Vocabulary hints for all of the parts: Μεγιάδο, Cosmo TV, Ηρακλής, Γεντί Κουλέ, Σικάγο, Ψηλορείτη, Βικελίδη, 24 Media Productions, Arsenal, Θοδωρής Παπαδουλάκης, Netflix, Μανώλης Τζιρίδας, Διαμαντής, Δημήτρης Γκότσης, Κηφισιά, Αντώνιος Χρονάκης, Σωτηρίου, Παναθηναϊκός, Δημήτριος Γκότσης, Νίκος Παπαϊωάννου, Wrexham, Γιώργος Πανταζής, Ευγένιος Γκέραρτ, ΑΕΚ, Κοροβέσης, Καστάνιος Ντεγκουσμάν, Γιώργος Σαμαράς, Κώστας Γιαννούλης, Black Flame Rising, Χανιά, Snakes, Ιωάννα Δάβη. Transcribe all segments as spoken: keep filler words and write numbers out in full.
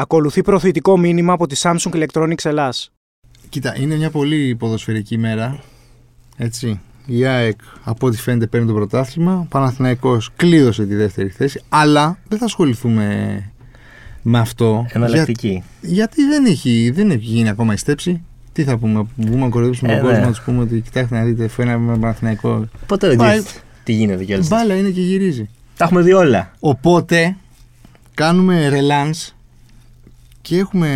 Ακολουθεί προωθητικό μήνυμα από τη Samsung Electronics Ελλάς. Κοίτα, είναι μια πολύ ποδοσφαιρική ημέρα. Έτσι. Η ΑΕΚ, από ό,τι φαίνεται, παίρνει το πρωτάθλημα. Ο Παναθηναϊκός κλείδωσε τη δεύτερη θέση. Αλλά δεν θα ασχοληθούμε με αυτό. Εναλλακτική. Για, γιατί δεν έχει, δεν έχει γίνει ακόμα η στέψη. Τι θα πούμε, βγούμε να κοροϊδέψουμε τον κόσμο, να του πούμε ότι κοιτάξτε να δείτε, φαίνεται με Παναθηναϊκό. Ποτέ δεν ξέρει τι γίνεται κιόλα. Μπάλα είναι και γυρίζει. Τα έχουμε δει όλα. Οπότε κάνουμε ρελάνς και έχουμε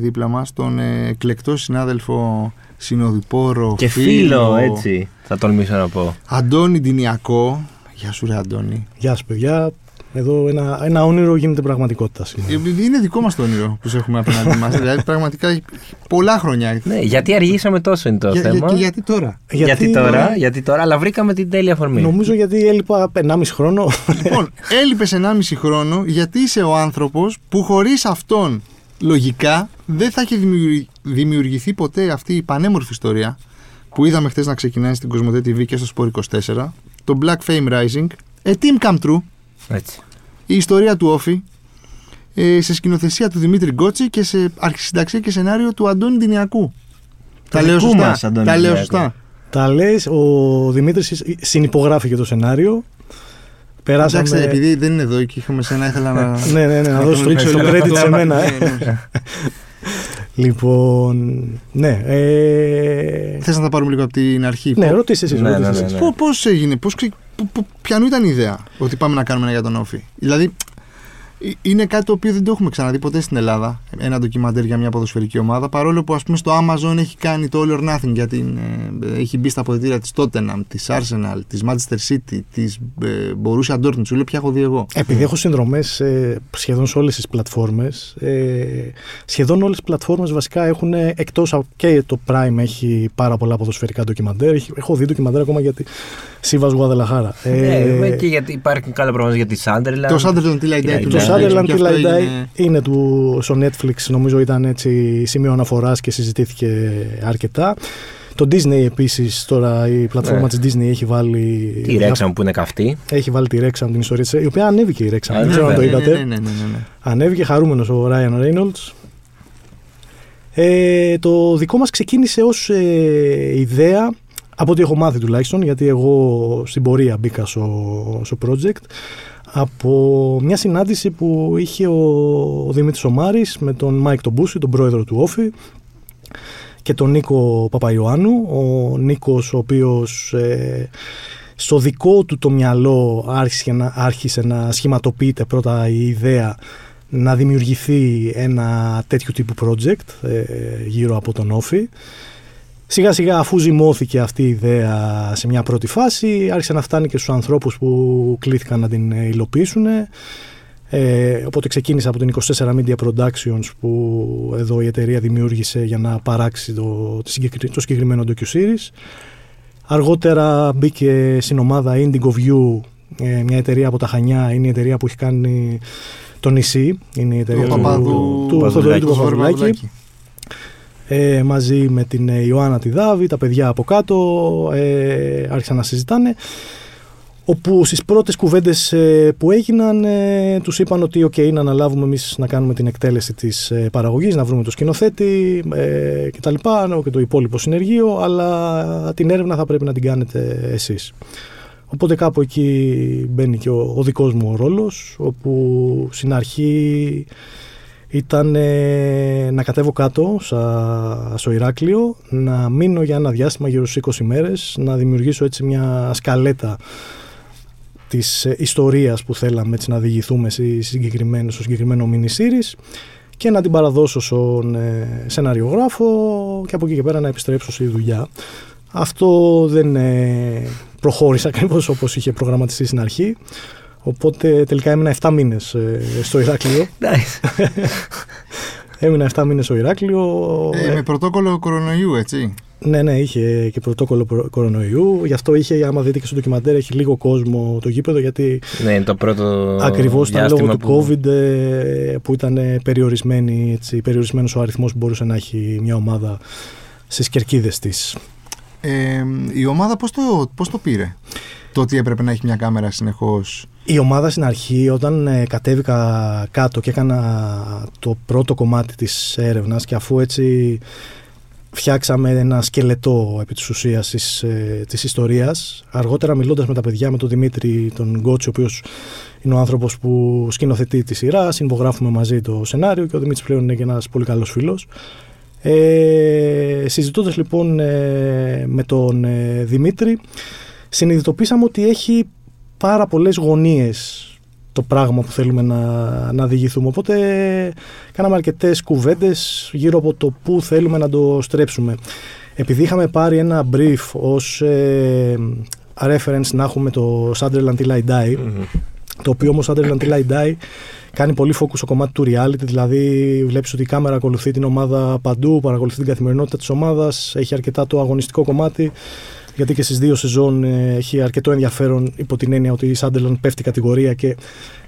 δίπλα μας τον εκλεκτό συνάδελφο, συνοδοιπόρο και φίλο, φίλο, έτσι θα τολμήσω να πω, Αντώνη Ντινιακό. Γεια σου ρε Αντώνη. Γεια σου παιδιά. Εδώ ένα, ένα όνειρο γίνεται πραγματικότητα σήμερα. Είναι δικό μας το όνειρο που έχουμε απέναντι μας. Δηλαδή πραγματικά πολλά χρόνια. Ναι, γιατί αργήσαμε τόσο είναι το για, θέμα. Και γιατί τώρα. Γιατί, γιατί, τώρα ναι. γιατί τώρα, αλλά βρήκαμε την τέλεια αφορμή. Νομίζω γιατί έλειπα ενάμιση χρόνο. Λοιπόν, έλειπες ενάμιση χρόνο γιατί είσαι ο άνθρωπος που χωρίς αυτόν λογικά δεν θα έχει δημιουργηθεί ποτέ αυτή η πανέμορφη ιστορία που είδαμε χθες να ξεκινάει στην Cosmo τι βι και στο Sport είκοσι τέσσερα. Το Black Flame Rising. A team come true. Έτσι. Η ιστορία του Όφη σε σκηνοθεσία του Δημήτρη Γκότση και σε αρχισυνταξία και σενάριο του Αντώνη Ντινιακού. Τα λέω σωστά. Τα λέω σωστά. Τα λες, ο Δημήτρης συνυπογράφει και το σενάριο. Περάσαμε... Εντάξει, επειδή δεν είναι εδώ και είχαμε σένα, ήθελα να. Ναι, ναι, ναι, να δώσω το credit σε μένα. Λοιπόν, ναι. Θες να τα πάρουμε λίγο από την αρχή. Ναι, ρωτήστε εσείς. Πώς έγινε, πώς ξεκίνησε. Ποιανού ήταν η ιδέα ότι πάμε να κάνουμε ένα για τον Όφη? Δηλαδή, είναι κάτι το οποίο δεν το έχουμε ξαναδεί ποτέ στην Ελλάδα. Ένα ντοκιμαντέρ για μια ποδοσφαιρική ομάδα. Παρόλο που, ας πούμε, στο Amazon έχει κάνει το All or Nothing, γιατί ε, έχει μπει στα αποδητήρια της Tottenham, της Arsenal, της Manchester City, της ε, Borussia Dortmund. Σου λέει ποια έχω δει εγώ. Επειδή έχω συνδρομές ε, σχεδόν σε όλες τις πλατφόρμες. Ε, σχεδόν όλες τις πλατφόρμες βασικά έχουν, εκτός και το Prime έχει πάρα πολλά ποδοσφαιρικά ντοκιμαντέρ. Έχω δει ντοκιμαντέρ ακόμα γιατί. Σίβας Γουαδελαχάρα. Ναι, και γιατί υπάρχουν καλά πράγματα για τη Sunderland. Το Sunderland Until I Die. Το Sunderland Until I Die είναι του, στο Netflix, νομίζω ήταν έτσι σημείο αναφοράς και συζητήθηκε αρκετά. Το Disney επίσης, τώρα η πλατφόρμα της Disney έχει βάλει. Τη Wrexham που είναι καυτή. Έχει βάλει τη Wrexham, την ιστορία της. Η οποία ανέβηκε η Wrexham. Δεν ξέρω αν το είδατε. Ανέβηκε, χαρούμενος ο Ryan Reynolds. Το δικό μας ξεκίνησε ως ιδέα. Από ό,τι έχω μάθει τουλάχιστον, γιατί εγώ στην πορεία μπήκα στο, στο project, από μια συνάντηση που είχε ο, ο Δημήτρης Ομάρης με τον Μάικ τον Μπούση, τον πρόεδρο του Όφη, και τον Νίκο Παπαϊωάννου. Ο Νίκος, ο οποίος ε, στο δικό του το μυαλό άρχισε να, άρχισε να σχηματοποιείται πρώτα η ιδέα να δημιουργηθεί ένα τέτοιου τύπου project ε, γύρω από τον Όφη. Σιγά σιγά, αφού ζυμώθηκε αυτή η ιδέα σε μια πρώτη φάση, άρχισε να φτάνει και στους ανθρώπους που κλήθηκαν να την υλοποιήσουν. Ε, οπότε ξεκίνησα από την είκοσι τέσσερα Media Productions που εδώ η εταιρεία δημιούργησε για να παράξει το, το συγκεκριμένο docu-series. Αργότερα μπήκε στην ομάδα Indigo View, ε, μια εταιρεία από τα Χανιά, είναι η εταιρεία που έχει κάνει το νησί, είναι η εταιρεία του, του, του Θοδωρή Παπαδουλάκη. Ε, μαζί με την Ιωάννα τη Δάβη, τα παιδιά από κάτω ε, άρχισαν να συζητάνε, όπου στις πρώτες κουβέντες ε, που έγιναν ε, τους είπαν ότι okay, να αναλάβουμε εμείς να κάνουμε την εκτέλεση της ε, παραγωγής, να βρούμε το σκηνοθέτη ε, και τα λοιπά και το υπόλοιπο συνεργείο, αλλά την έρευνα θα πρέπει να την κάνετε εσείς. Οπότε κάπου εκεί μπαίνει και ο, ο δικός μου ο ρόλος, όπου στην αρχή ήταν ε, να κατέβω κάτω σα, στο Ηράκλειο, να μείνω για ένα διάστημα γύρω στις είκοσι μέρες, να δημιουργήσω έτσι μια σκαλέτα της ε, ιστορίας που θέλαμε έτσι, να διηγηθούμε στη συγκεκριμένο, στο συγκεκριμένο mini-series και να την παραδώσω στον ε, σεναριογράφο και από εκεί και πέρα να επιστρέψω στη δουλειά. Αυτό δεν ε, προχώρησε ακριβώς όπως είχε προγραμματιστεί στην αρχή. Οπότε τελικά έμεινα επτά μήνες στο Ηράκλειο. Έμεινα επτά μήνες στο Ηράκλειο. Ε, με πρωτόκολλο κορονοϊού, έτσι. Ναι, ναι, είχε και πρωτόκολλο κορονοϊού. Γι' αυτό είχε, άμα δείτε και στο ντοκιμαντέρ, έχει λίγο κόσμο το γήπεδο. Γιατί ναι, είναι το πρώτο. Ακριβώς ήταν λόγω που... του COVID που ήταν περιορισμένος ο αριθμός που μπορούσε να έχει μια ομάδα στις κερκίδες της. Ε, η ομάδα πώς το, πώς το πήρε? Το ότι έπρεπε να έχει μια κάμερα συνεχώς. Η ομάδα στην αρχή, όταν ε, κατέβηκα κάτω και έκανα το πρώτο κομμάτι της έρευνας και αφού έτσι φτιάξαμε ένα σκελετό επί της ουσίας της, ε, της ιστορίας, αργότερα μιλώντας με τα παιδιά, με τον Δημήτρη, τον Γκότσι, ο οποίος είναι ο άνθρωπος που σκηνοθετεί τη σειρά, συμβογράφουμε μαζί το σενάριο και ο Δημήτρης πλέον είναι και ένας πολύ καλός φίλος. Ε, συζητώντας λοιπόν ε, με τον ε, Δημήτρη, συνειδητοποίησαμε ότι έχει πάρα πολλές γωνίες το πράγμα που θέλουμε να, να διηγηθούμε. Οπότε κάναμε αρκετές κουβέντες γύρω από το που θέλουμε να το στρέψουμε. Επειδή είχαμε πάρει ένα brief ως ε, reference να έχουμε το Sunderland Until I Die, mm-hmm. το οποίο όμως Sunderland Until I Die κάνει πολύ focus στο κομμάτι του reality, δηλαδή βλέπεις ότι η κάμερα ακολουθεί την ομάδα παντού, παρακολουθεί την καθημερινότητα της ομάδας, έχει αρκετά το αγωνιστικό κομμάτι, γιατί και στις δύο σεζόν έχει αρκετό ενδιαφέρον υπό την έννοια ότι η Sunderland πέφτει κατηγορία και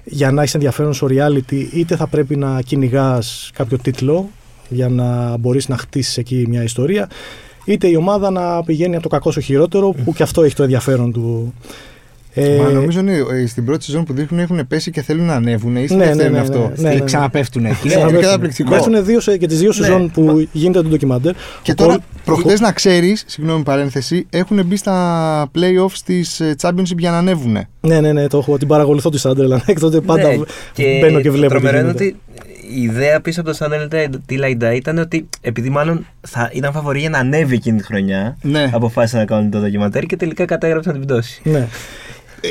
για να έχεις ενδιαφέρον στο reality είτε θα πρέπει να κυνηγάς κάποιο τίτλο για να μπορείς να χτίσεις εκεί μια ιστορία, είτε η ομάδα να πηγαίνει από το κακό στο χειρότερο, που και αυτό έχει το ενδιαφέρον του. Ε... Μα νομίζω ότι στην πρώτη σεζόν που δείχνουν έχουν πέσει και θέλουν να ανέβουν. Ή ναι, ναι, ναι, ναι, αυτό. Ναι, ναι, ναι. Ξαναπέφτουν. Είναι καταπληκτικό. Πέφτουν δύο, και τις δύο σεζόν ναι, που πα... γίνεται το ντοκιμαντέρ. Και τώρα, κολ... προχθές να ξέρεις, συγγνώμη παρένθεση, έχουν μπει στα playoffs της Championship για να ανέβουν. Ναι, ναι, ναι, το έχω. Την παρακολουθώ τη Sunderland. Έκτοτε πάντα ναι, και μπαίνω και βλέπω. Τρομερό είναι ότι η ιδέα πίσω από το Sunderland Until I Die ήταν ότι επειδή μάλλον θα ήταν φαβορή για να ανέβει εκείνη τη χρονιά, αποφάσισαν να κάνουν το ντοκιμαντέρ και τελικά κατέγραψαν την πτώση.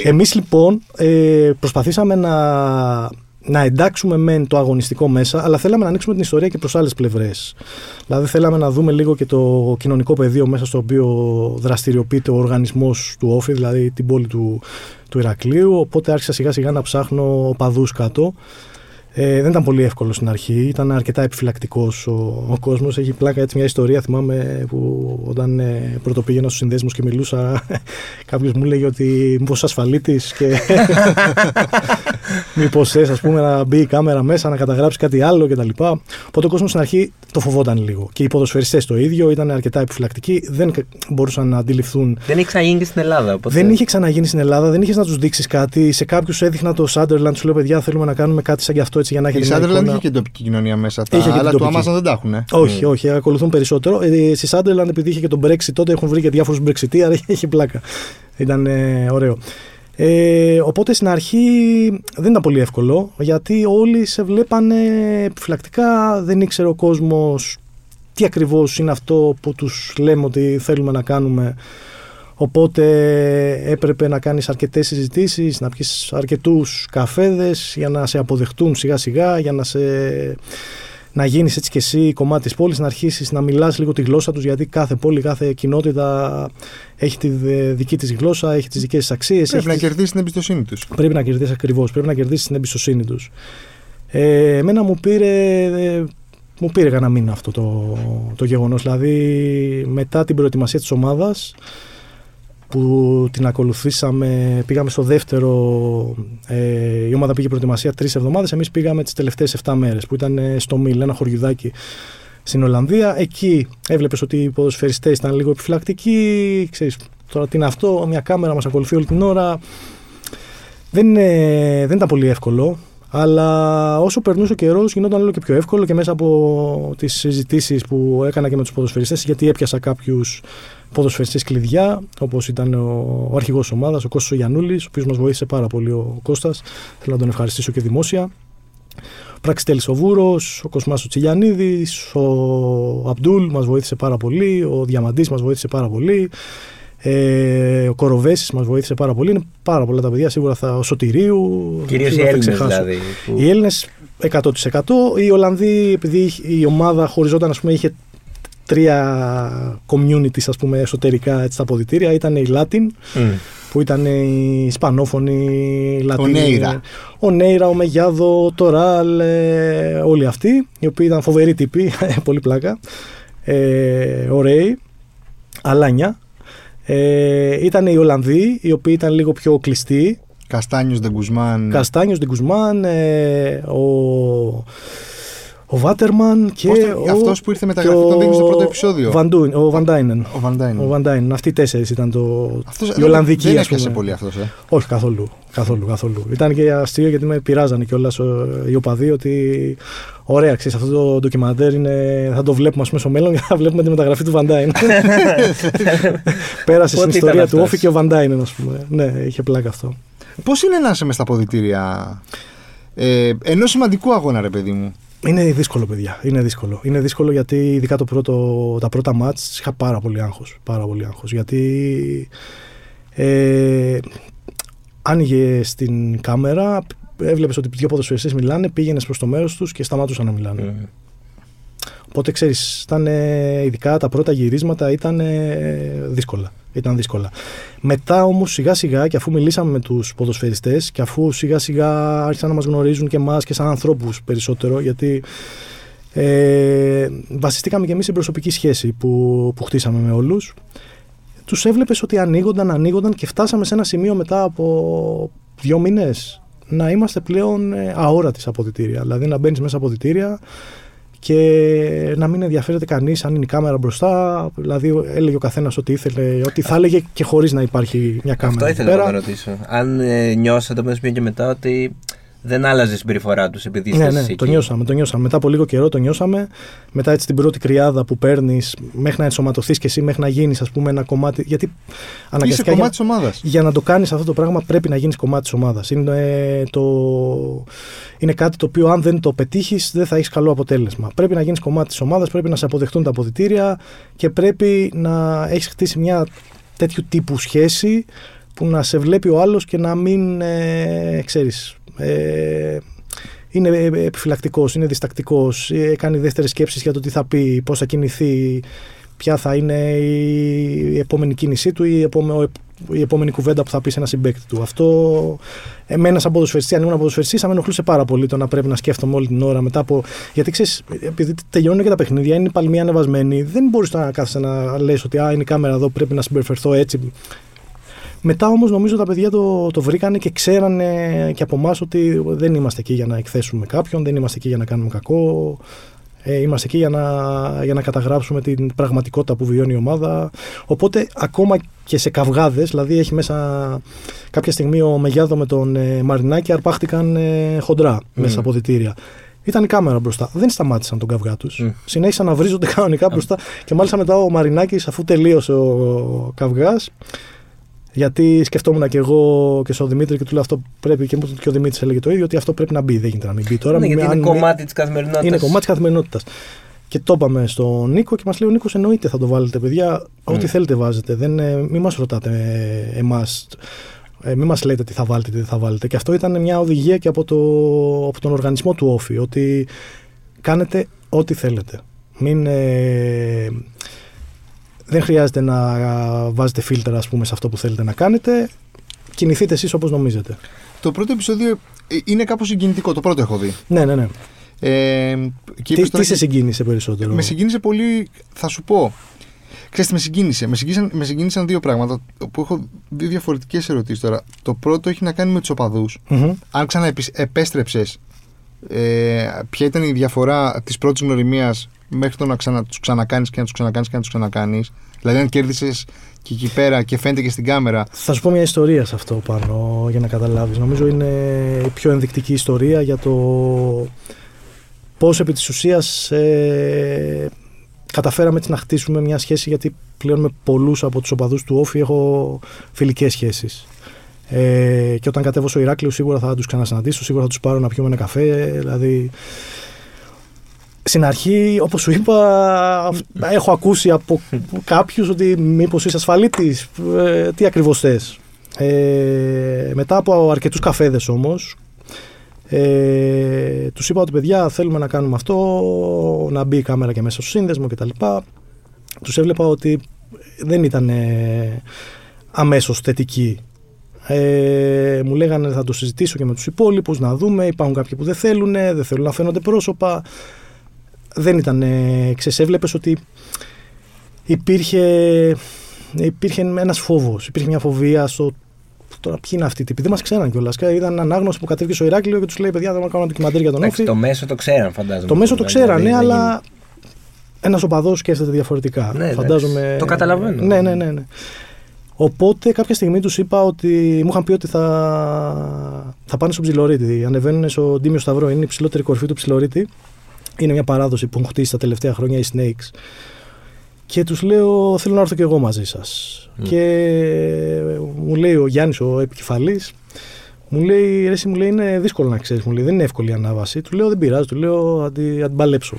Εμείς λοιπόν ε, προσπαθήσαμε να, να εντάξουμε μεν το αγωνιστικό μέσα, αλλά θέλαμε να ανοίξουμε την ιστορία και προς άλλες πλευρές. Δηλαδή θέλαμε να δούμε λίγο και το κοινωνικό πεδίο μέσα στο οποίο δραστηριοποιείται ο οργανισμός του Όφη, δηλαδή την πόλη του, του Ηρακλείου. Οπότε άρχισα σιγά σιγά να ψάχνω οπαδούς κάτω. Ε, δεν ήταν πολύ εύκολο στην αρχή, ήταν αρκετά επιφυλακτικός ο, ο κόσμος. Έχει πλάκα έτσι μια ιστορία, θυμάμαι, που όταν ε, πρωτοπήγαινα στους συνδέσμους και μιλούσα, κάποιος μου λέγε ότι μήπως ασφαλίτης και μήπως θες, ας πούμε, να μπει η κάμερα μέσα, να καταγράψει κάτι άλλο κτλ. Οπότε ο κόσμος στην αρχή το φοβόταν λίγο. Και οι ποδοσφαιριστές το ίδιο, ήταν αρκετά επιφυλακτικοί, δεν μπορούσαν να αντιληφθούν. Δεν είχε ξαναγίνει στην Ελλάδα. Οπότε... Δεν είχε ξαναγίνει στην Ελλάδα, δεν είχε να τους δείξεις κάτι. Σε κάποιους έδειχνα το Sunderland, τους λέω παιδιά, θέλουμε να κάνουμε κάτι σαν γι' αυτό. Η Sunderland είχε και την τοπική κοινωνία μέσα, τα άλλα του Amazon δεν τα έχουν. Ε. Όχι, όχι, ακολουθούν περισσότερο. Ε, στη Sunderland, επειδή είχε και τον Brexit, τότε έχουν βρει και διάφορους Brexiters, αλλά είχε πλάκα. Ήταν ε, ωραίο. Ε, οπότε στην αρχή δεν ήταν πολύ εύκολο, γιατί όλοι σε βλέπανε επιφυλακτικά, δεν ήξερε ο κόσμος τι ακριβώς είναι αυτό που τους λέμε ότι θέλουμε να κάνουμε. Οπότε έπρεπε να κάνεις αρκετές συζητήσεις, να πιεις αρκετούς καφέδες για να σε αποδεχτούν σιγά σιγά, για να, σε... να γίνεις έτσι και εσύ κομμάτι της πόλης, να αρχίσεις να μιλάς λίγο τη γλώσσα τους, γιατί κάθε πόλη, κάθε κοινότητα έχει τη δική της γλώσσα, έχει τις δικές της αξίες. Πρέπει να τις... κερδίσεις την εμπιστοσύνη τους. Πρέπει να κερδίσεις ακριβώς, πρέπει να κερδίσεις την εμπιστοσύνη τους. Ε, εμένα μου πήρε... Μου πήρε κανένα μήνα αυτό το, το γεγονός, δηλαδή μετά την προετοιμασία της ομάδας, που την ακολουθήσαμε, πήγαμε στο δεύτερο, ε, η ομάδα πήγε προετοιμασία τρεις εβδομάδες, εμείς πήγαμε τις τελευταίες εφτά μέρες που ήταν στο Μίλ, ένα χωριουδάκι στην Ολλανδία. Εκεί έβλεπες ότι οι ποδοσφαιριστές ήταν λίγο επιφυλακτικοί, ξέρεις τώρα τι είναι αυτό, μια κάμερα μας ακολουθεί όλη την ώρα, δεν, είναι, δεν ήταν πολύ εύκολο. Αλλά όσο περνούσε ο καιρός γινόταν όλο και πιο εύκολο και μέσα από τις συζητήσεις που έκανα και με τους ποδοσφαιριστές, γιατί έπιασα κάποιους ποδοσφαιριστές κλειδιά, όπως ήταν ο, ο αρχηγός ομάδας, ο Κώστας Γιαννούλης, ο οποίος μας βοήθησε πάρα πολύ, ο Κώστας, θέλω να τον ευχαριστήσω και δημόσια. Ο Πραξιτέλης ο Βούρος, ο Κοσμάς ο Τσιλιανίδης, ο Αμπτούλ μας βοήθησε πάρα πολύ, ο Διαμαντής μας βοήθησε πάρα πολύ. Ε, ο Κοροβέσης μας βοήθησε πάρα πολύ. Είναι πάρα πολλά τα παιδιά, σίγουρα θα. Ο Σωτηρίου. Κυρίως οι Έλληνες δηλαδή. Που... Οι Έλληνες εκατό τοις εκατό. Οι Ολλανδοί, επειδή η ομάδα χωριζόταν, ας πούμε, είχε τρία communities, ας πούμε, εσωτερικά έτσι, στα αποδυτήρια. Ήταν η Latin, mm. που ήταν οι Ισπανόφωνοι, Λατίνοι. Ο Νέιρα. Ο Νέιρα, ο Μεγιάδο, το Ραλ, ε, όλοι αυτοί, οι οποίοι ήταν φοβεροί τύποι, πολύ πλάκα. Ε, ωραίοι, αλάνια. Ε, ήταν οι Ολλανδοί, οι οποίοι ήταν λίγο πιο κλειστοί. Καστάνιος Ντεγκουσμάν. Καστάνιος Ντεγκουσμάν, ε, ο, Ο Βάτερμαν και. Ο... αυτός που ήρθε μεταγραφή τον δείχνει στο πρώτο επεισόδιο. Βαντούν, ο Βαντάινεν. Ο Βαντάινεν. Ο Βαντάινεν. Αυτοί οι τέσσερις ήταν το. Αυτός, η Ολλανδική. Δεν έπιασε πολύ αυτός. Ε? Όχι, καθόλου. καθόλου, καθόλου. Ήταν και αστείο γιατί με πειράζανε κιόλας οι οπαδοί ότι. Ωραία, ξέρεις, αυτό το ντοκιμαντέρ είναι... θα το βλέπουμε ας πούμε στο μέλλον και θα βλέπουμε τη μεταγραφή του Βαντάινεν. Πέρασε στην ιστορία του Όφη και ο Βαντάινεν, ας πούμε. Ναι, είχε πλάκα αυτό. Πώς είναι να είσαι μες στα αποδυτήρια ε, ενός σημαντικού αγώνα, ρε παιδί μου? Είναι δύσκολο, παιδιά. Είναι δύσκολο. Είναι δύσκολο γιατί ειδικά το πρώτο, τα πρώτα μάτς είχα πάρα πολύ άγχος. Πάρα πολύ άγχος. Γιατί ε, άνοιγε στην κάμερα, έβλεπες ότι δύο ποδοσφαιριστές μιλάνε, πήγαινες προς το μέρος τους και σταμάτουσαν να μιλάνε. Mm. Οπότε ξέρεις, ήταν, ειδικά τα πρώτα γυρίσματα ήταν δύσκολα. Ήταν δύσκολα. Μετά όμως σιγά σιγά και αφού μιλήσαμε με τους ποδοσφαιριστές και αφού σιγά σιγά άρχισαν να μας γνωρίζουν και εμάς και σαν ανθρώπους περισσότερο, γιατί ε, βασιστήκαμε και εμείς στην προσωπική σχέση που, που χτίσαμε με όλους, τους έβλεπες ότι ανοίγονταν, ανοίγονταν και φτάσαμε σε ένα σημείο μετά από δύο μήνες να είμαστε πλέον αόρατοι στα αποδυτήρια. Δηλαδή να μπαίνεις μέσα από αποδυτήρια και να μην ενδιαφέρεται κανείς αν είναι η κάμερα μπροστά. Δηλαδή έλεγε ο καθένας ό,τι ήθελε, ό,τι θα έλεγε και χωρίς να υπάρχει μια κάμερα. Αυτό ήθελα να ρωτήσω. Αν ε, νιώσατε μέσα και μετά ότι δεν άλλαζε η συμπεριφορά τους επειδή είστε ναι, ναι, εκεί. Το νιώσαμε, το νιώσαμε. Μετά από λίγο καιρό το νιώσαμε. Μετά έτσι την πρώτη κρυάδα που παίρνεις, μέχρι να ενσωματωθείς και εσύ, μέχρι να γίνεις ας πούμε ένα κομμάτι. Γιατί αναγκαστικά για, για να το κάνεις αυτό το πράγμα πρέπει να γίνεις κομμάτι της ομάδας. Είναι, ε, το, είναι κάτι το οποίο αν δεν το πετύχεις δεν θα έχεις καλό αποτέλεσμα. Πρέπει να γίνεις κομμάτι της ομάδας, πρέπει να σε αποδεχτούν τα αποδυτήρια και πρέπει να έχεις χτίσει μια τέτοιου τύπου σχέση που να σε βλέπει ο άλλος και να μην ε, ξέρεις. Ε, είναι επιφυλακτικός, είναι διστακτικός, ε, κάνει δεύτερες σκέψεις για το τι θα πει, πώς θα κινηθεί, ποια θα είναι η επόμενη κίνησή του ή η επόμενη κουβέντα που θα πει σε ένα συμπαίκτη του. Αυτό, εμένα σαν ποδοσφαιριστή, αν ήμουν ποδοσφαιριστής, θα με ενοχλούσε πάρα πολύ το να πρέπει να σκέφτομαι όλη την ώρα μετά από. Γιατί ξέρεις, επειδή τελειώνουν και τα παιχνίδια, είναι παλμοί ανεβασμένοι, δεν μπορείς να κάθεσαι να λες ότι α, είναι η κάμερα εδώ, πρέπει να συμπεριφερθώ έτσι. Μετά όμως νομίζω τα παιδιά το, το βρήκανε και ξέρανε και από εμάς ότι δεν είμαστε εκεί για να εκθέσουμε κάποιον, δεν είμαστε εκεί για να κάνουμε κακό, ε, είμαστε εκεί για να, για να καταγράψουμε την πραγματικότητα που βιώνει η ομάδα. Οπότε ακόμα και σε καυγάδες, δηλαδή έχει μέσα κάποια στιγμή ο Μεγιάδο με τον ε, Μαρινάκη αρπάχτηκαν ε, χοντρά mm. μέσα από δυτήρια. Ήταν η κάμερα μπροστά. Δεν σταμάτησαν τον καυγά τους. Mm. Συνέχισαν να βρίζονται κανονικά μπροστά mm. και μάλιστα μετά ο Μαρινάκης αφού τελείωσε ο καυγάς. Γιατί σκεφτόμουν και εγώ και στον Δημήτρη και του λέω αυτό πρέπει, και μου και ο Δημήτρης έλεγε το ίδιο, ότι αυτό πρέπει να μπει. Δεν γίνεται να μην μπει τώρα. Ναι, γιατί είναι κομμάτι της καθημερινότητας. Είναι κομμάτι της καθημερινότητας. Και το είπαμε στον Νίκο και μας λέει ο Νίκος εννοείται θα το βάλετε, παιδιά. Mm. Ό,τι θέλετε βάζετε. Δεν, ε, μην μας ρωτάτε ε, εμάς. Ε, μην μας λέτε τι θα βάλετε, τι θα βάλετε. Και αυτό ήταν μια οδηγία και από, το, από τον οργανισμό του Όφη. Ότι κάνετε ό,τι θέλετε. Μην. Ε, Δεν χρειάζεται να βάζετε φίλτρα, ας πούμε, σε αυτό που θέλετε να κάνετε. Κινηθείτε εσείς όπως νομίζετε. Το πρώτο επεισόδιο είναι κάπως συγκινητικό. Το πρώτο έχω δει. Ναι, ναι, ναι. Ε, και τι, τώρα... τι σε συγκίνησε περισσότερο? Με συγκίνησε πολύ, θα σου πω. Ξέρετε, με συγκίνησε. Με συγκίνησαν, με συγκίνησαν δύο πράγματα που έχω δύο διαφορετικές ερωτήσεις τώρα. Το πρώτο έχει να κάνει με τους οπαδούς. Mm-hmm. Αν ξαναεπέστρεψες, ε, ποια ήταν η διαφορά της πρώτης γνωριμίας μέχρι το να ξανα, τους ξανακάνεις και να τους ξανακάνεις και να τους ξανακάνεις. Δηλαδή, αν κέρδισες και εκεί πέρα και φαίνεται και στην κάμερα. Θα σου πω μια ιστορία σε αυτό πάνω για να καταλάβεις. Νομίζω είναι η πιο ενδεικτική ιστορία για το πώς επί της ουσίας ε, καταφέραμε έτσι να χτίσουμε μια σχέση. Γιατί πλέον με πολλούς από τους οπαδούς του Όφη έχω φιλικές σχέσεις. Ε, και όταν κατέβω στο Ηράκλειο, σίγουρα θα τους ξανασυναντήσω, σίγουρα θα τους πάρω να πιούμε ένα καφέ. Δηλαδή. Στην αρχή, όπως σου είπα, έχω ακούσει από κάποιους ότι μήπως είσαι ασφαλίτης, ε, τι ακριβώς θες. Ε, μετά από αρκετούς καφέδες όμως, ε, τους είπα ότι παιδιά θέλουμε να κάνουμε αυτό, να μπει η κάμερα και μέσα στο σύνδεσμο κτλ. Τους έβλεπα ότι δεν ήταν ε, αμέσως θετικοί. Ε, μου λέγανε θα το συζητήσω και με τους υπόλοιπους, να δούμε, υπάρχουν κάποιοι που δεν θέλουν, δεν θέλουν να φαίνονται πρόσωπα. Δεν ήταν, ε, ξέρεις, έβλεπες ότι υπήρχε, υπήρχε ένας φόβος, υπήρχε μια φοβία στο Τώρα, ποιοι είναι αυτοί οι τύποι, δεν μας ξέραν κιόλας. Ήταν ανάγνωση που κατέβηκε στο Ηράκλειο και τους λέει: Παιδιά, δεν θα κάνω ντοκιμαντέρ για τον Όφη. Το μέσο το ξέραν, φαντάζομαι. Το μέσο το ξέραν, ναι, αλλά ένας οπαδός σκέφτεται διαφορετικά. Ναι, φαντάζομαι. Το καταλαβαίνω. Ναι, ναι, ναι, ναι. Οπότε κάποια στιγμή τους είπα ότι μου είχαν πει ότι θα, θα πάνε στον Ψηλορείτη. Ανεβαίνουν στον Τίμιο Σταυρό, είναι η ψηλότερη κορυφή του Ψηλορείτη. Είναι μια παράδοση που έχουν χτίσει τα τελευταία χρόνια οι Snakes. Και τους λέω: Θέλω να έρθω και εγώ μαζί σας. Mm. Και μου λέει ο Γιάννης, ο επικεφαλής, μου λέει: Εσύ μου λέει, είναι δύσκολο να ξέρεις, μου λέει, δεν είναι εύκολη η ανάβαση. Του λέω: Δεν πειράζει, του λέω, αν την παλέψω.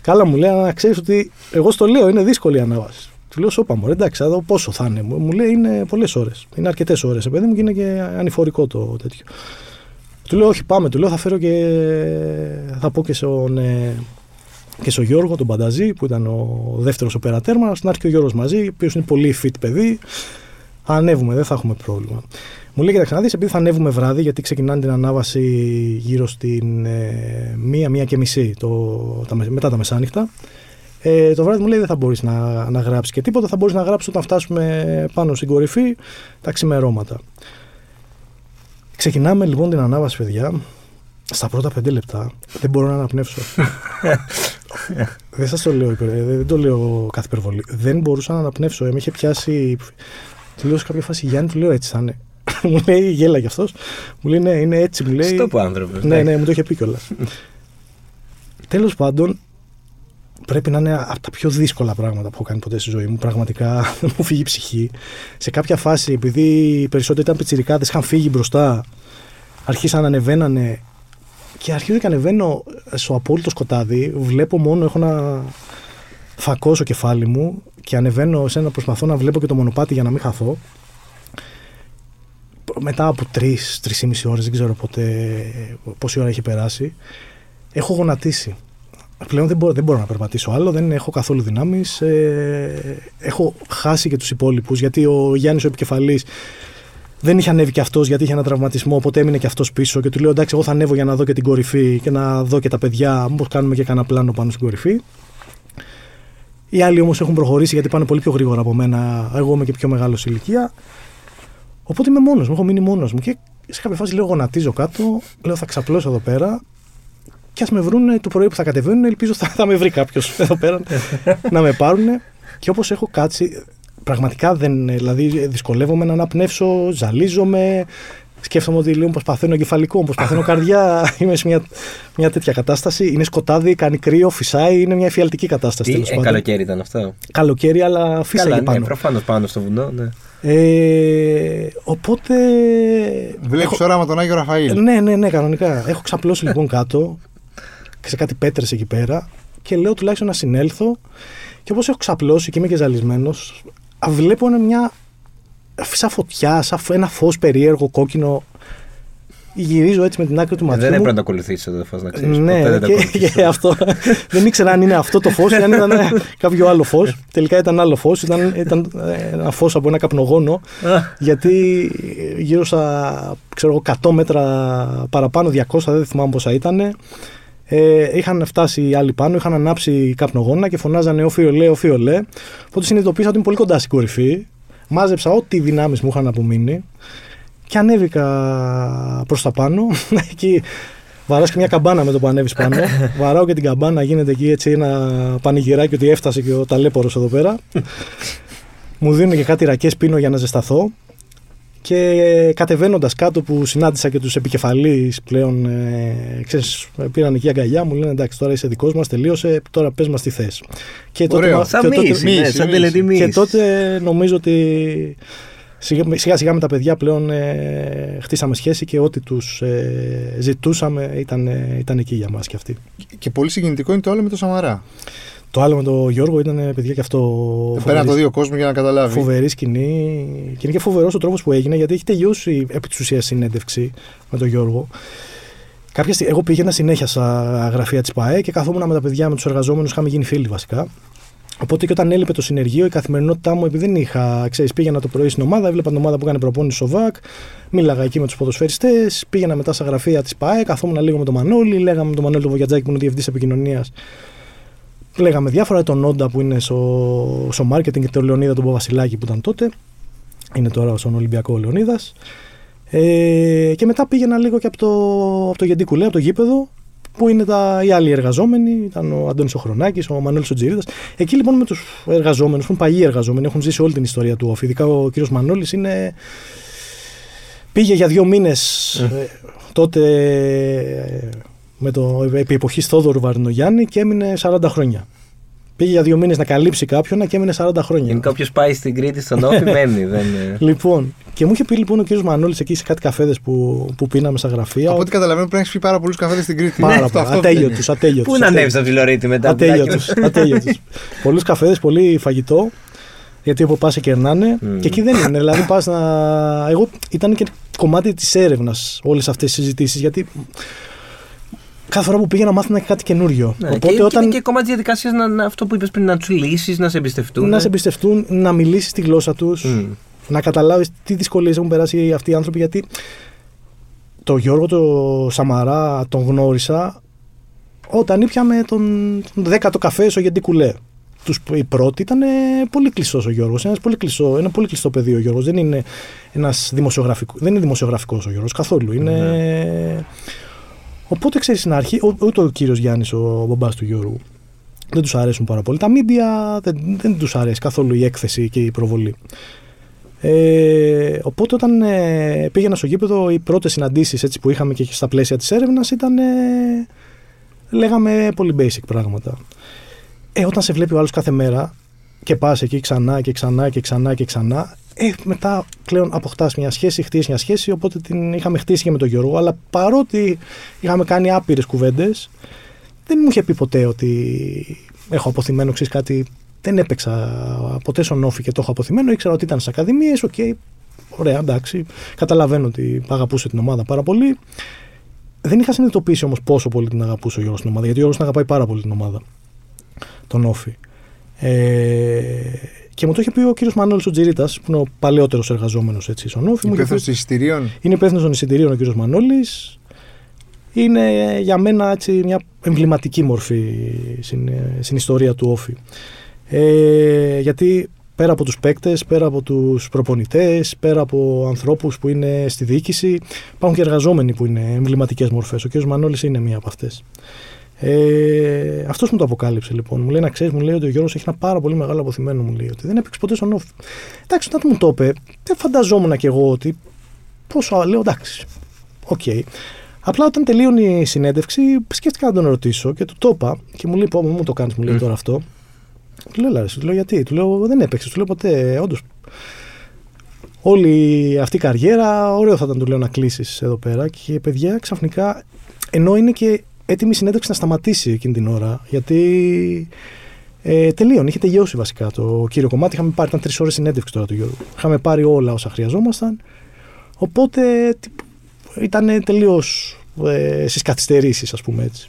Καλά, μου λέει, να ξέρεις ότι εγώ στο λέω: Είναι δύσκολη η ανάβαση. Του λέω: Σώπα μου, εντάξει, θα δω πόσο θα είναι. Μου λέει: Είναι πολλές ώρες. Είναι αρκετές ώρες, παιδί μου, και είναι και ανηφορικό το τέτοιο. Του λέω: Όχι, πάμε, του λέω, θα φέρω και θα πω και στον. Και στον Γιώργο, τον Πανταζή, που ήταν ο δεύτερος οπερατέρμανας, να έρθει και ο Γιώργος μαζί, ο οποίος είναι πολύ fit παιδί. Ανέβουμε, δεν θα έχουμε πρόβλημα. Μου λέει: Κοίταξε να δεις, επειδή θα ανέβουμε βράδυ, γιατί ξεκινάνε την ανάβαση γύρω στην ε, μία, μία και μισή το, τα, μετά τα μεσάνυχτα. Ε, το βράδυ μου λέει: Δεν θα μπορείς να, να γράψεις και τίποτα, θα μπορείς να γράψεις όταν φτάσουμε πάνω στην κορυφή τα ξημερώματα. Ξεκινάμε λοιπόν την ανάβαση, παιδιά. Στα πρώτα πέντε λεπτά δεν μπορώ να αναπνεύσω. Δεν σας το λέω, δεν το λέω κάθε υπερβολή. Δεν μπορούσα να αναπνεύσω. Με είχε πιάσει. Του λέω σε κάποια φάση: Γιάννη, του λέω έτσι θα είναι. Μου λέει: Γέλα κι αυτός. Μου λέει: Ναι, είναι έτσι. Μου λέει: Στο που άνθρωπος. Ναι, ναι, μου το είχε πει κιόλας. Τέλος πάντων, πρέπει να είναι από τα πιο δύσκολα πράγματα που έχω κάνει ποτέ στη ζωή μου. Πραγματικά μου φύγει η ψυχή. Σε κάποια φάση, επειδή οι περισσότεροι ήταν πιτσιρικάδες, είχαν φύγει μπροστά, αρχίσαν να ανεβαίνανε. Και αρχίζω και ανεβαίνω στο απόλυτο σκοτάδι, βλέπω μόνο, έχω ένα φακό στο κεφάλι μου και ανεβαίνω σε ένα, προσπαθώ να βλέπω και το μονοπάτι για να μην χαθώ. Μετά από τρεις, τρεις ή μισή ώρες, δεν ξέρω ποτέ πόση ώρα έχει περάσει, έχω γονατίσει. Πλέον δεν μπορώ, δεν μπορώ να περπατήσω άλλο, δεν έχω καθόλου δυνάμεις, ε, έχω χάσει και τους υπόλοιπους, γιατί ο Γιάννης ο επικεφαλής δεν είχε ανέβει και αυτός γιατί είχε ένα τραυματισμό, οπότε έμεινε και αυτός πίσω και του λέω: Εντάξει, εγώ θα ανέβω για να δω και την κορυφή και να δω και τα παιδιά. Μήπως κάνουμε και κανένα πλάνο πάνω στην κορυφή. Οι άλλοι όμως έχουν προχωρήσει γιατί πάνε πολύ πιο γρήγορα από μένα. Εγώ είμαι και πιο μεγάλος σε ηλικία. Οπότε είμαι μόνος μου, έχω μείνει μόνος μου. Και σε κάποια φάση λέω: Γονατίζω κάτω, λέω: Θα ξαπλώσω εδώ πέρα. Και ας με βρουν το πρωί που θα κατεβαίνουν, ελπίζω θα, θα με βρει κάποιος εδώ πέρα να με πάρουν. Και όπως έχω κάτσει. Πραγματικά δεν, δηλαδή δυσκολεύομαι να αναπνεύσω, ζαλίζομαι, σκέφτομαι ότι λίγο πως παθαίνω εγκεφαλικό, πως παθαίνω καρδιά, είμαι σε μια, μια τέτοια κατάσταση. Είναι σκοτάδι, κάνει κρύο, φυσάει, είναι μια εφιαλτική κατάσταση. Τι, ε, καλοκαίρι ήταν αυτό. Καλοκαίρι, αλλά φύσαγε ναι, πάνω. Ναι, προφανώς πάνω στο βουνό, ναι. Ε, οπότε... Βλέπεις ώρα με τον Άγιο Ραφαήλ. Ναι, ναι, ναι, κανονικά. Έχω ξαπλώσει λοιπόν κάτω, σε κάτι πέτρες εκεί πέρα και λέω τουλάχιστον να συνέλθω και όπως έχω ξαπλώσει και είμαι και ζαλισμένος, βλέπω μια σαν φωτιά, σαν ένα φως περίεργο, κόκκινο. Γυρίζω έτσι με την άκρη του ματιού. Δεν έπρεπε να το ακολουθήσεις αυτό το φως, να ξέρεις. Ναι, ποτέ δεν και, και αυτό. Δεν ήξερα αν είναι αυτό το φως ή αν ήταν κάποιο άλλο φως. Τελικά ήταν άλλο φως. Ήταν, ήταν ένα φως από ένα καπνογόνο. Γιατί γύρω στα εκατό μέτρα παραπάνω, διακόσια, δεν θυμάμαι πόσα ήταν. Ε, είχαν φτάσει οι άλλοι πάνω, είχαν ανάψει καπνογόνα και φωνάζανε «Όφι ολέ, όφι ολέ». Οπότε συνειδητοποίησα ότι είμαι πολύ κοντά στην κορυφή. Μάζεψα ό,τι δυνάμεις μου είχαν απομείνει και ανέβηκα προς τα πάνω. Εκεί βαράς και μια καμπάνα με το που ανέβεις πάνω. Βαράω και την καμπάνα, γίνεται εκεί έτσι ένα πανηγυράκι ότι έφτασε και ο ταλέπορος εδώ πέρα. Μου δίνουν και κάτι ρακές, πίνω για να ζεσταθώ. Και κατεβαίνοντας κάτω που συνάντησα και τους επικεφαλείς πλέον, ε, ξέρεις, πήραν εκεί αγκαλιά, μου λένε: Εντάξει, τώρα είσαι δικός μας, τελείωσε, τώρα πες μας τι θες. Και τότε, Ωραίο, και τότε, μίση, μίση, μίση. Τελετιμίση. Και τότε νομίζω ότι σιγά σιγά με τα παιδιά πλέον ε, χτίσαμε σχέση και ό,τι τους ε, ζητούσαμε ήταν, ε, ήταν εκεί για μας κι αυτοί. Και, και πολύ συγκινητικό είναι το άλλο με το Σαμαρά. Το άλλο με τον Γιώργο ήταν παιδιά και αυτό. Πέρα από το δύο κόσμο για να καταλάβει. Φοβερή σκηνή. Και είναι και φοβερός ο τρόπος που έγινε, γιατί έχει τελειώσει επί της ουσίας συνέντευξη με τον Γιώργο. Κάποια στιγμή, εγώ πήγαινα συνέχεια στα γραφεία της ΠΑΕ και καθόμουν με τα παιδιά, με τους εργαζόμενους, είχαμε γίνει φίλοι βασικά. Οπότε και όταν έλειπε το συνεργείο, η καθημερινότητά μου, επειδή δεν είχα, ξέρεις, πήγαινα το πρωί στην ομάδα, έβλεπα την ομάδα που έκανε προπόνηση στο ΒΑΚ, μίλαγα εκεί με τους ποδοσφαιριστές, πήγαινα μετά στα γραφεία της ΠΑΕ, καθόμουν λίγο με τον Μανώλη, λέγαμε με τον Μανώλη τον Βογιατζάκη που είναι ο διευθυντής επικοινωνίας. Λέγαμε διάφορα, τον Όντα που είναι στο, στο marketing και τον Λεωνίδα τον Παπαβασιλάκη που ήταν τότε. είναι τώρα στον Ολυμπιακό ο Λεωνίδας. Ε, και μετά πήγαινα λίγο και από το, από το Γεντί Κουλέ, από το γήπεδο, που είναι τα, οι άλλοι εργαζόμενοι. Ήταν ο Αντώνης ο Χρονάκης, ο Μανώλης ο Τζιρίδας. Εκεί λοιπόν με τους εργαζόμενους, που είναι παλιοί εργαζόμενοι, έχουν ζήσει όλη την ιστορία του ΟΦ. Ειδικά ο κύριος Μανώλης είναι. Πήγε για δύο μήνες mm. ε, τότε με το, επί εποχή Θόδωρου Βαρδινογιάννη και έμεινε σαράντα χρόνια. Πήγε για δύο μήνες να καλύψει κάποιον και έμεινε σαράντα χρόνια. Είναι κάποιος πάει στην Κρήτη στον Όφη, μένει. Δεν... Λοιπόν, και μου είχε πει λοιπόν ο κύριος Μανώλης εκεί σε κάτι καφέδες που, που πίναμε στα γραφεία. Από ό,τι καταλαβαίνω πρέπει να έχεις πει πάρα πολλούς καφέδες στην Κρήτη. Πάρα πολλούς. Ατέλειωτους. Πού να ανέβεις από τη Ψηλορείτη μετά. Ατέλειωτους. Πολλούς καφέδες, πολύ φαγητό. Γιατί όπου πας κερνάνε. Mm. Και εκεί δεν είναι. Δηλαδή πας να. Εγώ ήταν και κομμάτι της έρευνας όλες αυτές τις συζητήσεις. Γιατί κάθε φορά που πήγαινα μάθαινα και κάτι καινούριο. Ναι, οπότε και, όταν... και, και κομμάτι της διαδικασίας να, να, αυτό που είπες πριν, να τους λύσεις, να σε εμπιστευτούν. Να σε εμπιστευτούν, να μιλήσεις τη γλώσσα τους, mm. να καταλάβεις τι δυσκολίες έχουν περάσει αυτοί οι άνθρωποι. Γιατί το Γιώργο το Σαμαρά τον γνώρισα όταν ήπιαμε τον δέκατο καφέ στο Γεντί Κουλέ. Τους, η πρώτη ήταν πολύ κλειστός ο Γιώργος, ένας πολύ κλειστό, ένα πολύ κλειστό παιδί ο Γιώργος, δεν είναι ένας δημοσιογραφικός, δεν είναι δημοσιογραφικός ο Γιώργος καθόλου, είναι... Mm-hmm. Οπότε ξέρεις στην αρχή, ούτε ο κύριος Γιάννης ο μπαμπάς του Γιώργου δεν τους αρέσουν πάρα πολύ, τα μίντια δεν, δεν τους αρέσει καθόλου η έκθεση και η προβολή. Ε, οπότε όταν ε, πήγαινα στο γήπεδο, οι πρώτες συναντήσεις έτσι, που είχαμε και στα πλαίσια της έρευνας ήταν, ε, λέγαμε, πολύ basic πράγματα. Ε, όταν σε βλέπει ο άλλος κάθε μέρα και πας εκεί ξανά και ξανά και ξανά και ξανά, ε, μετά πλέον αποκτάς μια σχέση, χτίσεις μια σχέση, οπότε την είχαμε χτίσει και με τον Γιώργο, αλλά παρότι είχαμε κάνει άπειρες κουβέντες, δεν μου είχε πει ποτέ ότι έχω αποθυμένο ξέρεις κάτι, δεν έπαιξα ποτέ στον Όφη και το έχω αποθυμένο, ήξερα ότι ήταν στις ακαδημίες, οκ, okay, ωραία, εντάξει, καταλαβαίνω ότι αγαπούσε την ομάδα πάρα πολύ. Δεν είχα συνειδητοποιήσει όμως πόσο πολύ την αγαπούσε ο Γιώργος την ομάδα, γιατί ο Γιώργος την αγαπάει πάρα πολύ την ομάδα. Τον Όφη. Ε, και μου το είχε πει ο κύριος Μανώλης ο Τζιρίτας, που είναι ο παλαιότερος εργαζόμενος έτσι, στον Όφη. Υπεύθυνος των εισιτηρίων. Είναι υπεύθυνος των εισιτηρίων ο κύριος Μανώλης. Είναι για μένα έτσι, μια εμβληματική μορφή στην, στην ιστορία του Όφη. Ε, γιατί πέρα από τους παίκτες, πέρα από τους προπονητές, πέρα από ανθρώπους που είναι στη διοίκηση, υπάρχουν και εργαζόμενοι που είναι εμβληματικές μορφές. Ο κύριος Μανώλης είναι μία από αυτές. Ε, αυτός μου το αποκάλυψε λοιπόν. Μου λέει να ξέρεις, μου λέει ότι ο Γιώργος έχει ένα πάρα πολύ μεγάλο αποθυμένο. Μου λέει ότι δεν έπαιξε ποτέ στον Όφη. Εντάξει, όταν μου το είπε, δεν φανταζόμουν κι εγώ ότι. Πόσο. Λέω εντάξει. Οκ. Okay. Απλά όταν τελείωνε η συνέντευξη, σκέφτηκα να τον ρωτήσω και του το είπα και μου λέει: Πώ μου το κάνεις, μου λέει mm. τώρα αυτό. Του λέω: Λάρε, του λέω γιατί. Του λέω: Δεν έπαιξε. Του λέω ποτέ. Όντως. Όλη αυτή η καριέρα, ωραίο θα ήταν του λέω να κλείσεις εδώ πέρα. Και παιδιά ξαφνικά, ενώ είναι και. Έτοιμη συνέντευξη να σταματήσει εκείνη την ώρα, γιατί ε, τελείωνε. Είχε τελειώσει βασικά το κύριο κομμάτι. Είχαμε πάρει, ήταν τρεις ώρες συνέντευξη τώρα του Γιώργου. Είχαμε πάρει όλα όσα χρειαζόμασταν. Οπότε ήταν τελείως ε, στις καθυστερήσεις, ας πούμε έτσι.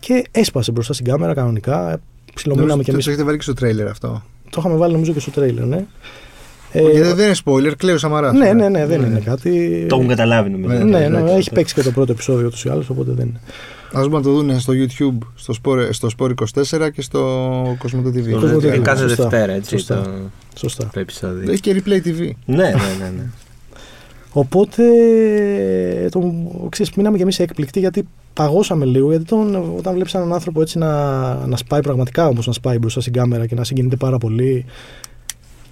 Και έσπασε μπροστά στην κάμερα κανονικά. Ψιλομείναμε ναι, κι εμείς. Το έχετε βάλει και στο τρέιλερ αυτό. Το είχαμε βάλει νομίζω και στο τρέιλερ, ναι. Ε, okay, ε, δεν είναι spoiler, κλαίει ο Σαμαράς. Ναι, ναι, ναι, δεν ναι. είναι κάτι. Το έχουν καταλάβει νομίζω. Ναι, ναι, ναι, ναι, έχει παίξει και το πρώτο επεισόδιο ούτως ή άλλως, οπότε δεν είναι. Ας μπορούν να το δουν στο YouTube, στο Sport, στο Sport είκοσι τέσσερα και στο Cosmo τι βι. Ναι, κάθε Δευτέρα, έτσι. Σωστά. Το... Σωστά. Το επεισόδιο. Έχει και Replay τι βι. Ναι, ναι, ναι, ναι. Οπότε, το, ξέρεις, μείναμε κι εμείς έκπληκτοι γιατί παγώσαμε λίγο. Γιατί τον, όταν βλέπεις έναν άνθρωπο έτσι να, να σπάει πραγματικά όμως, να σπάει μπροστά στην κάμερα και να συγκινείται πάρα πολύ.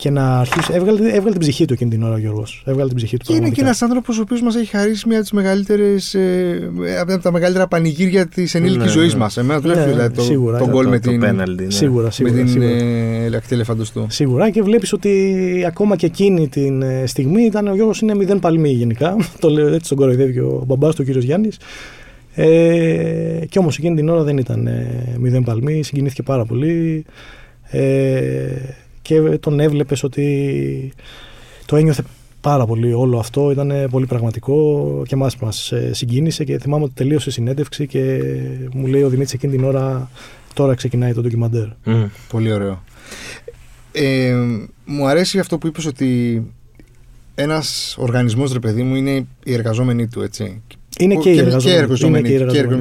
Και να αρχίσει. Έβγαλε, έβγαλε την ψυχή του εκείνη την ώρα ο Γιώργος. Έβγαλε την ψυχή του. Και πραγματικά. Είναι και ένας άνθρωπος ο οποίος μας έχει χαρίσει μια από τις μεγαλύτερες. Ε, από τα μεγαλύτερα πανηγύρια της ενήλικης ναι, ζωής ναι. μας. Εμένα ναι, δηλαδή, ναι, το βλέπω. Τον γκολ με την. Πέναλτι, ναι. Σίγουρα, σίγουρα. Με την ελεκτή ελεφαντοστού. Σίγουρα. Και βλέπεις ότι ακόμα και εκείνη την στιγμή ήταν ο Γιώργος είναι μηδέν παλμή γενικά. Το λέω έτσι, τον κοροϊδεύει και ο μπαμπάς του, ο κύριος Γιάννης. Ε, και όμως εκείνη την ώρα δεν ήταν μηδέν παλμή. Συγκινήθηκε πάρα πολύ. Ε, και τον έβλεπες ότι το ένιωθε πάρα πολύ όλο αυτό, ήταν πολύ πραγματικό και μας, μας συγκίνησε και θυμάμαι ότι τελείωσε η συνέντευξη και μου λέει ο Δημήτρης εκείνη την ώρα τώρα ξεκινάει το ντοκιμαντέρ. Mm, πολύ ωραίο. Ε, μου αρέσει αυτό που είπες ότι ένας οργανισμός ρε παιδί μου είναι οι εργαζόμενοι του έτσι. Είναι και, και οι εργαζόμενοι,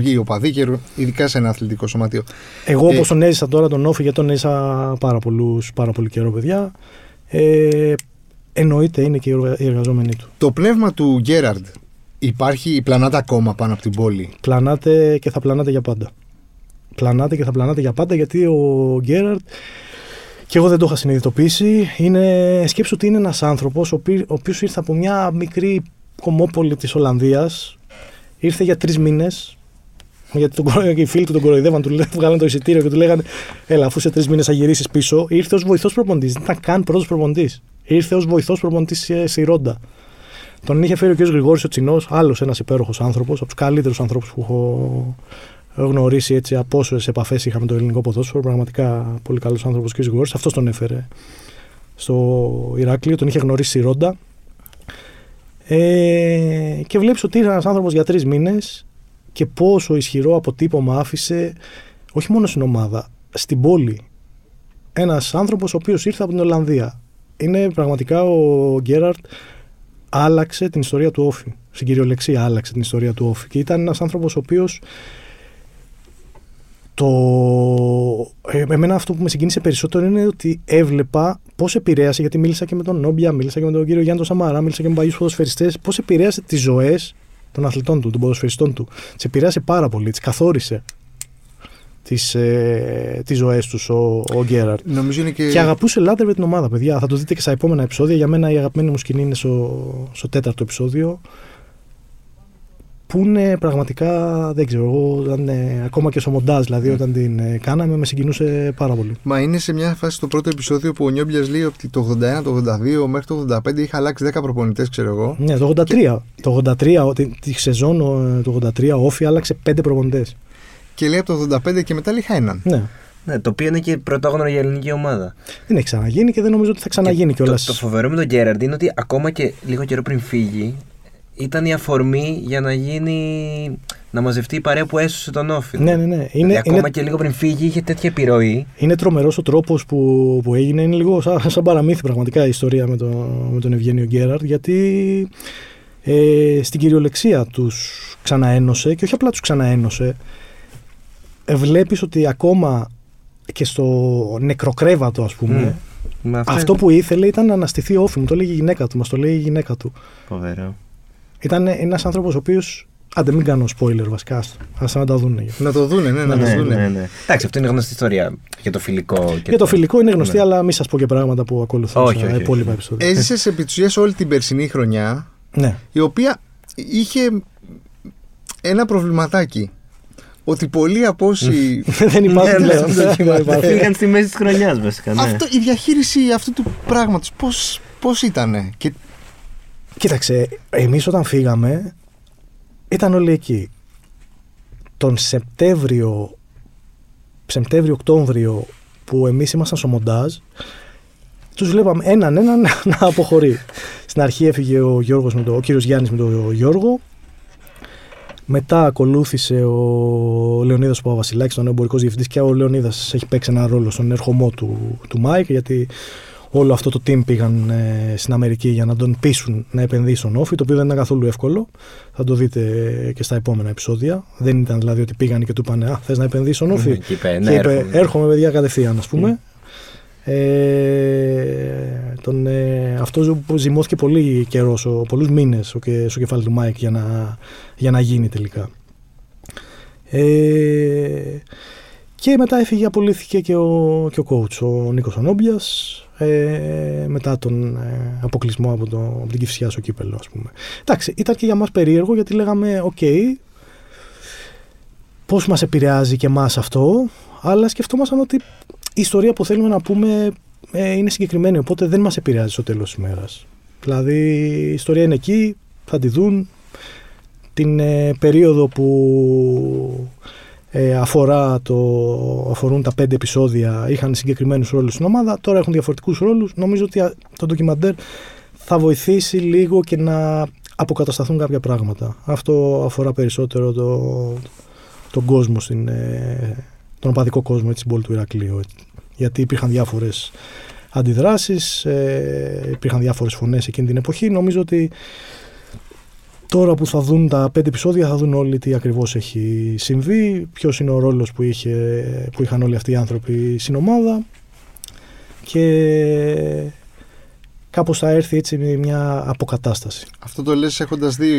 και οι οπαδοί, και ειδικά σε ένα αθλητικό σωματείο. Εγώ ε, όπως τον έζησα τώρα τον Όφη, γιατί τον έζησα πάρα, πολλούς, πάρα πολύ καιρό παιδιά, ε, εννοείται είναι και οι εργαζόμενοι του. Το πνεύμα του Γκέραρντ υπάρχει, πλανάται ακόμα πάνω από την πόλη? Πλανάται και θα πλανάται για πάντα. Πλανάται και θα πλανάται για πάντα, γιατί ο Γκέραρντ, και εγώ δεν το είχα συνειδητοποιήσει, είναι, σκέψου ότι είναι ένας άνθρωπος ο οποίος ήρθε από μια μικρή κομμόπολη της Ολλανδίας, ήρθε για τρεις μήνες, γιατί τον, οι φίλοι του τον κοροϊδεύαν, του βγάλανε το εισιτήριο και του λέγανε έλα, αφού σε τρεις μήνες θα γυρίσεις πίσω. Ήρθε ως βοηθός προπονητής, δεν ήταν καν πρώτος προπονητής. Ήρθε ως βοηθός προπονητής στη Ρόντα. Τον είχε φέρει ο κ. Γρηγόρης ο Τσινός, άλλος ένας υπέροχος άνθρωπος, από τους καλύτερους ανθρώπους που έχω γνωρίσει, έτσι, από όσες επαφές είχα με το ελληνικό ποδόσφαιρο. Πραγματικά πολύ καλός άνθρωπος ο κ. Γρηγόρης. Αυτός τον έφερε στο Ηράκλειο, τον είχε γνωρίσει στη Ρόντα. Ε, και βλέπεις ότι ήταν ένας άνθρωπος για τρεις μήνες και πόσο ισχυρό αποτύπωμα άφησε, όχι μόνο στην ομάδα, στην πόλη. Ένας άνθρωπος ο οποίος ήρθε από την Ολλανδία. Είναι πραγματικά ο Γκέραρτ άλλαξε την ιστορία του όφη. Στην κυριολεξία άλλαξε την ιστορία του όφη. Και ήταν ένας άνθρωπος ο οποίος το... Εμένα αυτό που με συγκίνησε περισσότερο είναι ότι έβλεπα πώς επηρέασε, γιατί μίλησα και με τον Νόμπια, μίλησα και με τον κύριο Γιάννη τον Σαμαρά, μίλησα και με παλιούς ποδοσφαιριστές, πώς επηρέασε τις ζωές των αθλητών του, των ποδοσφαιριστών του. Τις επηρέασε πάρα πολύ, τις καθόρισε τις, ε, τις ζωές τους ο, ο Γκέραρτ. Και... και αγαπούσε, λάτρευε την ομάδα, παιδιά. Θα το δείτε και στα επόμενα επεισόδια. Για μένα η αγαπημένη μου σκηνή είναι στο, στο τέταρτο επεισόδιο. Που είναι πραγματικά, δεν ξέρω, εγώ ήταν, ε, ακόμα και στο μοντάζ, δηλαδή, mm. όταν την ε, κάναμε, με συγκινούσε πάρα πολύ. Μα είναι σε μια φάση στο πρώτο επεισόδιο που ο Νιόμπιας λέει ότι το ογδόντα ένα, το ογδόντα δύο μέχρι το ογδόντα πέντε είχα αλλάξει δέκα προπονητές, ξέρω εγώ. Ναι, το ογδόντα τρία. Και... Το ογδόντα τρία, τη, τη σεζόν του ογδόντα τρία, ο Όφι άλλαξε πέντε προπονητές. Και λέει από το ογδόντα πέντε και μετά είχα έναν. Ναι. Ναι, το οποίο είναι και πρωτόγνωρο για ελληνική ομάδα. Δεν έχει ξαναγίνει και δεν νομίζω ότι θα ξαναγίνει κιόλας. Το, το φοβερό με τον Γκέραρντ είναι ότι ακόμα και λίγο καιρό πριν φύγει, ήταν η αφορμή για να γίνει, να μαζευτεί η παρέα που έσωσε τον Όφι. Ναι, ναι, ναι. Είναι, δηλαδή, ακόμα είναι... και λίγο πριν φύγει είχε τέτοια επιρροή. Είναι τρομερός ο τρόπος που, που έγινε. Είναι λίγο σαν, σαν παραμύθι πραγματικά η ιστορία με, το, με τον Ευγένιο Γκέραρτ, γιατί ε, στην κυριολεξία τους ξαναένωσε, και όχι απλά τους ξαναένωσε. Ε, βλέπεις ότι ακόμα και στο νεκροκρέβατο, ας πούμε, mm. αυτό που ήθελε ήταν να αναστηθεί ο Όφι. Μου το λέγει η γυναίκα του, μας το λέει η γυναίκα του. Φοβερό. Ήταν ένας άνθρωπος ο οποίος. Άντε, μην κάνω spoiler βασικά. Ας να τα δούνε. Να το δούνε, ναι, να ναι, το δούνε. Ναι, ναι. Εντάξει, αυτό είναι γνωστή ιστορία για το φιλικό. Και για το φιλικό είναι γνωστή, ναι. Αλλά μην σας πω και πράγματα που ακολουθούν όχι, στα όχι, υπόλοιπα επεισόδια. Έζησες επί της ουσίας όλη την περσινή χρονιά, ναι. Η οποία είχε ένα προβληματάκι. Ότι πολλοί από όσοι. Δεν υπάρχουν πλέον. Φύγαν στη μέση της χρονιάς, βασικά. Η διαχείριση αυτού του πράγματος πώς ήτανε? Κοίταξε, εμείς όταν φύγαμε ήταν όλοι εκεί. Τον Σεπτέμβριο, Σεπτέμβριο-Οκτώβριο που εμείς ήμασταν στο μοντάζ, τους βλέπαμε έναν έναν να αποχωρεί. Στην αρχή έφυγε ο, Γιώργος με το, ο κύριος Γιάννης με τον Γιώργο. Μετά ακολούθησε ο Λεωνίδας Παπαβασιλάκης, τον εμπορικός διευθυντής, και ο Λεωνίδας έχει παίξει ένα ρόλο στον έρχομό του, του Μάικ, γιατί όλο αυτό το team πήγαν ε, στην Αμερική για να τον πείσουν να επενδύσει στον Όφι, το οποίο δεν ήταν καθόλου εύκολο. Θα το δείτε και στα επόμενα επεισόδια. Δεν ήταν δηλαδή ότι πήγαν και του είπαν «Α, θες να επενδύσεις στον Όφι?» mm, και είπε, ναι, και είπε έρχομαι. «Έρχομαι, παιδιά, κατευθείαν», ας πούμε. Mm. Ε, τον, ε, αυτό που ζυμώθηκε πολύ καιρό, πολλούς μήνες στο κεφάλι του Μάικ για να, για να γίνει τελικά. Ε, και μετά έφυγε, απολύθηκε και ο, και ο coach, ο Νίκος Ανόμπιας. Ε, μετά τον ε, αποκλεισμό από, το, από την Κηφισιά στο κύπελλο, ας πούμε. Εντάξει, ήταν και για μας περίεργο, γιατί λέγαμε οκ, okay, πώς μας επηρεάζει και εμάς αυτό, αλλά σκεφτόμασταν ότι η ιστορία που θέλουμε να πούμε ε, είναι συγκεκριμένη, οπότε δεν μας επηρεάζει στο τέλος της ημέρας. Δηλαδή η ιστορία είναι εκεί, θα τη δουν την ε, περίοδο που Ε, αφορά το, αφορούν τα πέντε επεισόδια, είχαν συγκεκριμένους ρόλους στην ομάδα, τώρα έχουν διαφορετικούς ρόλους. Νομίζω ότι το ντοκιμαντέρ θα βοηθήσει λίγο και να αποκατασταθούν κάποια πράγματα. Αυτό αφορά περισσότερο τον το κόσμο, στην, ε, τον οπαδικό κόσμο της πόλης του Ηρακλείου, γιατί υπήρχαν διάφορες αντιδράσεις, ε, υπήρχαν διάφορες φωνές εκείνη την εποχή. Νομίζω ότι τώρα που θα δουν τα πέντε επεισόδια, θα δουν όλοι τι ακριβώς έχει συμβεί, ποιος είναι ο ρόλος που, είχε, που είχαν όλοι αυτοί οι άνθρωποι στην ομάδα, και κάπως θα έρθει έτσι μια αποκατάσταση. Αυτό το λες έχοντας δει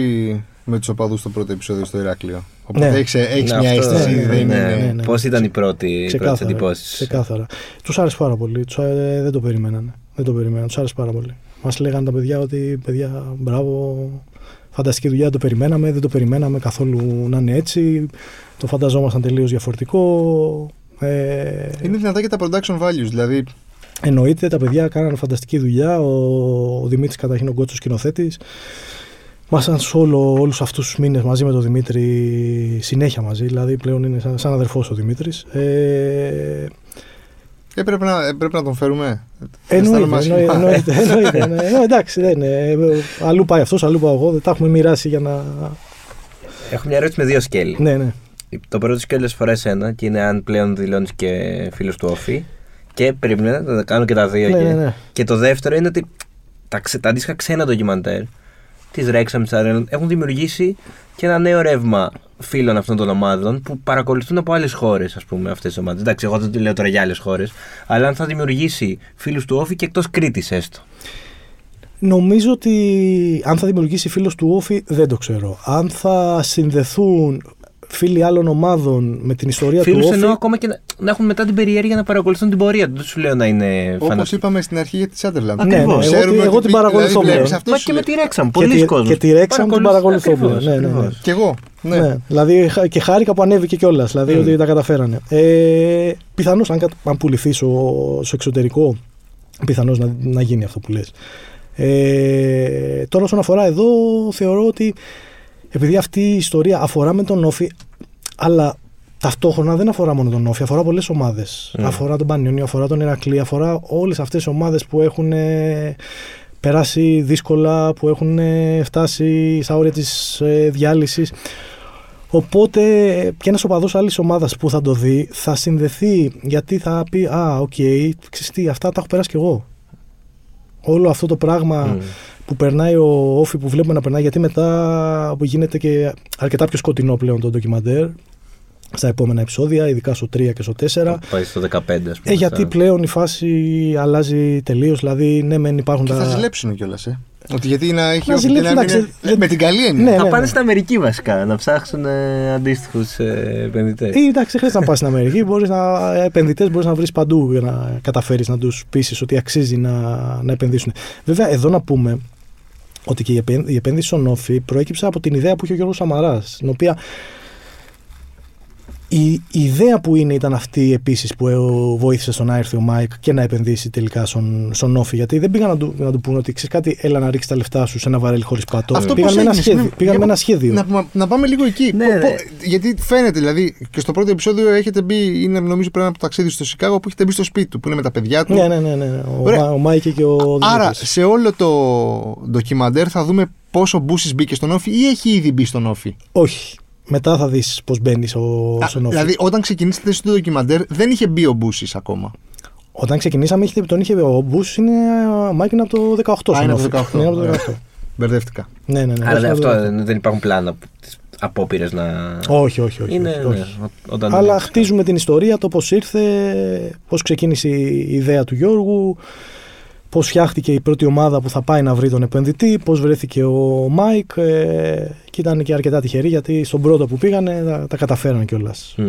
με τους οπαδούς το πρώτο επεισόδιο στο Ηράκλειο. Οπότε ναι. έχεις, έχεις ναι, μια αυτό, αίσθηση. Ναι, ναι, ναι, ναι, ναι. Πώς ήταν οι πρώτοι εντυπώσεις? Ξεκάθαρα. Τους άρεσε πάρα πολύ. Τους, ε, δεν το περιμένανε. Δεν το περιμένανε. Τους άρεσε πάρα πολύ. Μας λέγανε τα παιδιά ότι παιδιά, μπράβο, φανταστική δουλειά, το περιμέναμε. Δεν το περιμέναμε καθόλου να είναι έτσι. Το φανταζόμασταν τελείως διαφορετικό. Ε, είναι δυνατά και τα production values, δηλαδή. Εννοείται, τα παιδιά κάνανε φανταστική δουλειά. Ο, ο Δημήτρης καταρχήν, ο Γκότσης, σκηνοθέτης. Μάσαν όλο, όλους αυτούς τους μήνες μαζί με τον Δημήτρη, συνέχεια μαζί, δηλαδή πλέον είναι σαν, σαν αδερφός ο Δημήτρης. Ε, ε, πρέπει, να, πρέπει να τον φέρουμε. Εννοείται, εννοείται, εννοείται ναι. ε, εντάξει, δεν είναι. Αλλού πάει αυτός, αλλού πάω εγώ, δεν τα έχουμε μοιράσει για να... Έχω μια ερώτηση με δύο σκέλη. Ναι, ναι. Το πρώτο σκέλος φορά εσένα και είναι αν πλέον δηλώνεις και φίλος του Όφη. Και περίμενα να κάνω και τα δύο. Ναι, και... Ναι, ναι. Και το δεύτερο είναι ότι τα, ξε, τα αντίστοιχα ξένα ντοκιμαντέρ της Wrexham, της Arsenal έχουν δημιουργήσει και ένα νέο ρεύμα φίλων αυτών των ομάδων που παρακολουθούν από άλλες χώρες, ας πούμε, αυτές τις ομάδες. Εντάξει, εγώ δεν το λέω τώρα για άλλες χώρες, αλλά αν θα δημιουργήσει φίλους του Όφη και εκτός Κρήτης έστω. Νομίζω ότι αν θα δημιουργήσει φίλους του Όφη δεν το ξέρω. Αν θα συνδεθούν φίλοι άλλων ομάδων με την ιστορία φίλους του Όφη. Φίλους εννοώ ακόμα και να, να έχουν μετά την περιέργεια να παρακολουθούν την πορεία του. Δεν σου λέω να είναι φανατικοί. Όπως είπαμε στην αρχή για τη Sunderland. Ακριβώς. Ναι, ναι, εγώ, εγώ την παρακολουθώ πλέον. Μα και με τη Wrexham. Πολλοί κόσμοι. Και τη Wrexham την παρακολουθώ πλέον. Ναι, ναι, ναι. Και εγώ. Ναι. Ναι. Δηλαδή και χάρηκα που ανέβηκε κιόλας. Δηλαδή mm. ότι τα καταφέρανε. Ε, πιθανώς αν, αν πουληθεί στο εξωτερικό, πιθανώς να, να γίνει αυτό που λες. Ε, τώρα όσον αφορά εδώ, θεωρώ ότι. Επειδή αυτή η ιστορία αφορά με τον Όφη, αλλά ταυτόχρονα δεν αφορά μόνο τον Όφη, αφορά πολλές ομάδες. Mm. Αφορά τον Πανιόνιο, αφορά τον Ηρακλή, αφορά όλες αυτές τις ομάδες που έχουν ε, περάσει δύσκολα, που έχουν ε, φτάσει στα όρια της ε, διάλυσης. Οπότε και ένας οπαδός άλλης ομάδας που θα το δει θα συνδεθεί, γιατί θα πει «Α, οκ, okay, ξυστή, αυτά τα έχω περάσει κι εγώ». Όλο αυτό το πράγμα... Mm. που περνάει ο Όφη, που βλέπουμε να περνάει, γιατί μετά γίνεται και αρκετά πιο σκοτεινό πλέον το ντοκιμαντέρ στα επόμενα επεισόδια, ειδικά στο τρία και στο τέσσερα. Πάει στο δεκαπέντε, ας πούμε. Ε, γιατί πλέον η φάση αλλάζει τελείως, δηλαδή ναι, μεν υπάρχουν και τα... Και θα ζηλέψουν κιόλας, ε. Ότι γιατί να έχει Όφη και να μην είναι... Με την καλή έννοια. Ναι, ναι, ναι. Θα πάνε στην Αμερική βασικά, να ψάξουν ε, αντίστοιχους ε, επενδυτές. Ε, εντάξει, δεν χρειάζεται να πας στην Αμερική. Μπορείς να, επενδυτές μπορείς να βρεις παντού για να καταφέρεις να τους πείσεις ότι αξίζει να, να επενδύσουν. Βέβαια, εδώ να πούμε ότι και η επένδυση στον Όφη προέκυψε από την ιδέα που είχε ο Γιώργος Σαμαράς, την οποία η, η ιδέα που είναι ήταν αυτή επίσης που βοήθησε στο να έρθει ο Μάικ και να επενδύσει τελικά στον, στον Όφη, γιατί δεν πήγαν να του, να του πούνε ότι ξέρεις κάτι, έλα να ρίξει τα λεφτά σου σε ένα βαρέλι χωρίς πατώ. Αυτό πήγαν με ένα σχέδιο. Πήγαν με ένα σχέδιο. Να, να, να πάμε λίγο εκεί. Ναι, Πο, γιατί φαίνεται, δηλαδή, και στο πρώτο επεισόδιο έχετε μπει, είναι νομίζω πριν από το ταξίδι στο Σικάγο, που έχετε μπει στο σπίτι του, που είναι με τα παιδιά του. Ναι, ναι, ναι. ναι. Ο, ο Μάικ και ο Δημήτρης. Άρα, σε όλο το ντοκιμαντέρ θα δούμε πόσο Μπούσης μπήκε στον Όφη ή έχει ήδη μπει στον Όφη. Όχι. Μετά θα δεις πώς μπαίνει στο Όφη. Δηλαδή, όταν ξεκινήσατε στο ντοκιμαντέρ, δεν είχε μπει ο Μπούσης ακόμα. Όταν ξεκινήσαμε, τον είχε μπει. Ο Μπούσης είναι μάκινα από το δεκαοκτώ. Α, είναι από το δεκαοκτώ. Ναι, yeah. Μπερδεύτηκα. Ναι, ναι, ναι. Αλλά ναι, αυτό ναι. δεν υπάρχουν πλάνα απόπειρες να. Όχι, όχι, όχι. Είναι, όχι. Ναι, όταν... Αλλά χτίζουμε την ιστορία, το πώς ήρθε, πώς ξεκίνησε η ιδέα του Γιώργου, πώς φτιάχτηκε η πρώτη ομάδα που θα πάει να βρει τον επενδυτή, πώς βρέθηκε ο Μάικ. Ε, και ήταν και αρκετά τυχεροί, γιατί στον πρώτο που πήγανε τα, τα καταφέραν κιόλας. Mm.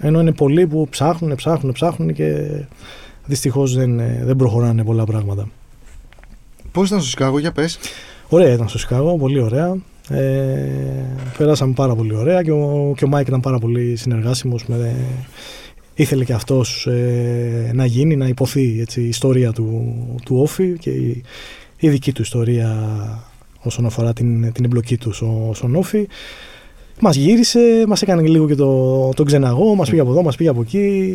Ενώ είναι πολλοί που ψάχνουν, ψάχνουν, ψάχνουν και δυστυχώς δεν, δεν προχωράνε πολλά πράγματα. Πώς ήταν στο Σικάγο, για πες? Ωραία ήταν στο Σικάγο, πολύ ωραία. Ε, περάσαμε πάρα πολύ ωραία και ο, και ο Μάικ ήταν πάρα πολύ συνεργάσιμος με... Ήθελε και αυτός ε, να γίνει, να υποθεί έτσι, η ιστορία του, του Όφη και η, η δική του ιστορία όσον αφορά την, την εμπλοκή του στο, στον Όφη. Μας γύρισε, μας έκανε λίγο και το, τον ξεναγό, μας πήγε από εδώ, μας πήγε από εκεί.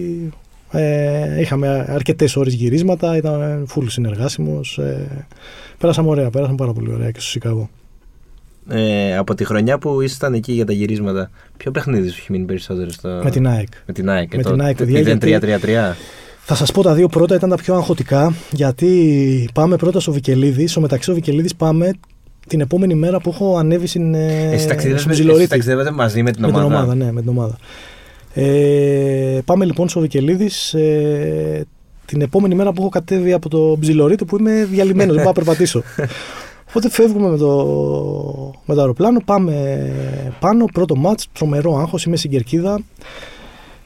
Ε, είχαμε αρκετές ώρες γυρίσματα, ήταν full συνεργάσιμος. Ε, πέρασαμε ωραία, πέρασαμε πάρα πολύ ωραία και στο Σικάγο. Ε, από τη χρονιά που ήσασταν εκεί για τα γυρίσματα, ποιο παιχνίδι σου έχει μείνει περισσότερο? Στο... Με την ΑΕΚ. Με την ΑΕΚ. Με την ΑΕΚ μηδέν τρία τρία τρία. Θα σας πω τα δύο πρώτα ήταν τα πιο αγχωτικά, γιατί πάμε πρώτα στο Βικελίδη. Στο μεταξύ ο Βικελίδης πάμε την επόμενη μέρα που έχω ανέβει στην Ψηλορείτη. Ταξιδεύετε μαζί με την ομάδα. Με την ομάδα, ναι, με την ομάδα. Ε, πάμε λοιπόν στο Βικελίδης. Ε, την επόμενη μέρα που έχω κατέβει από το Ψηλορείτη που είμαι διαλυμένος, δεν πάω να περπατήσω. Οπότε φεύγουμε με το, με το αεροπλάνο, πάμε πάνω, πρώτο μάτς, τρομερό άγχος, είμαι στην κερκίδα.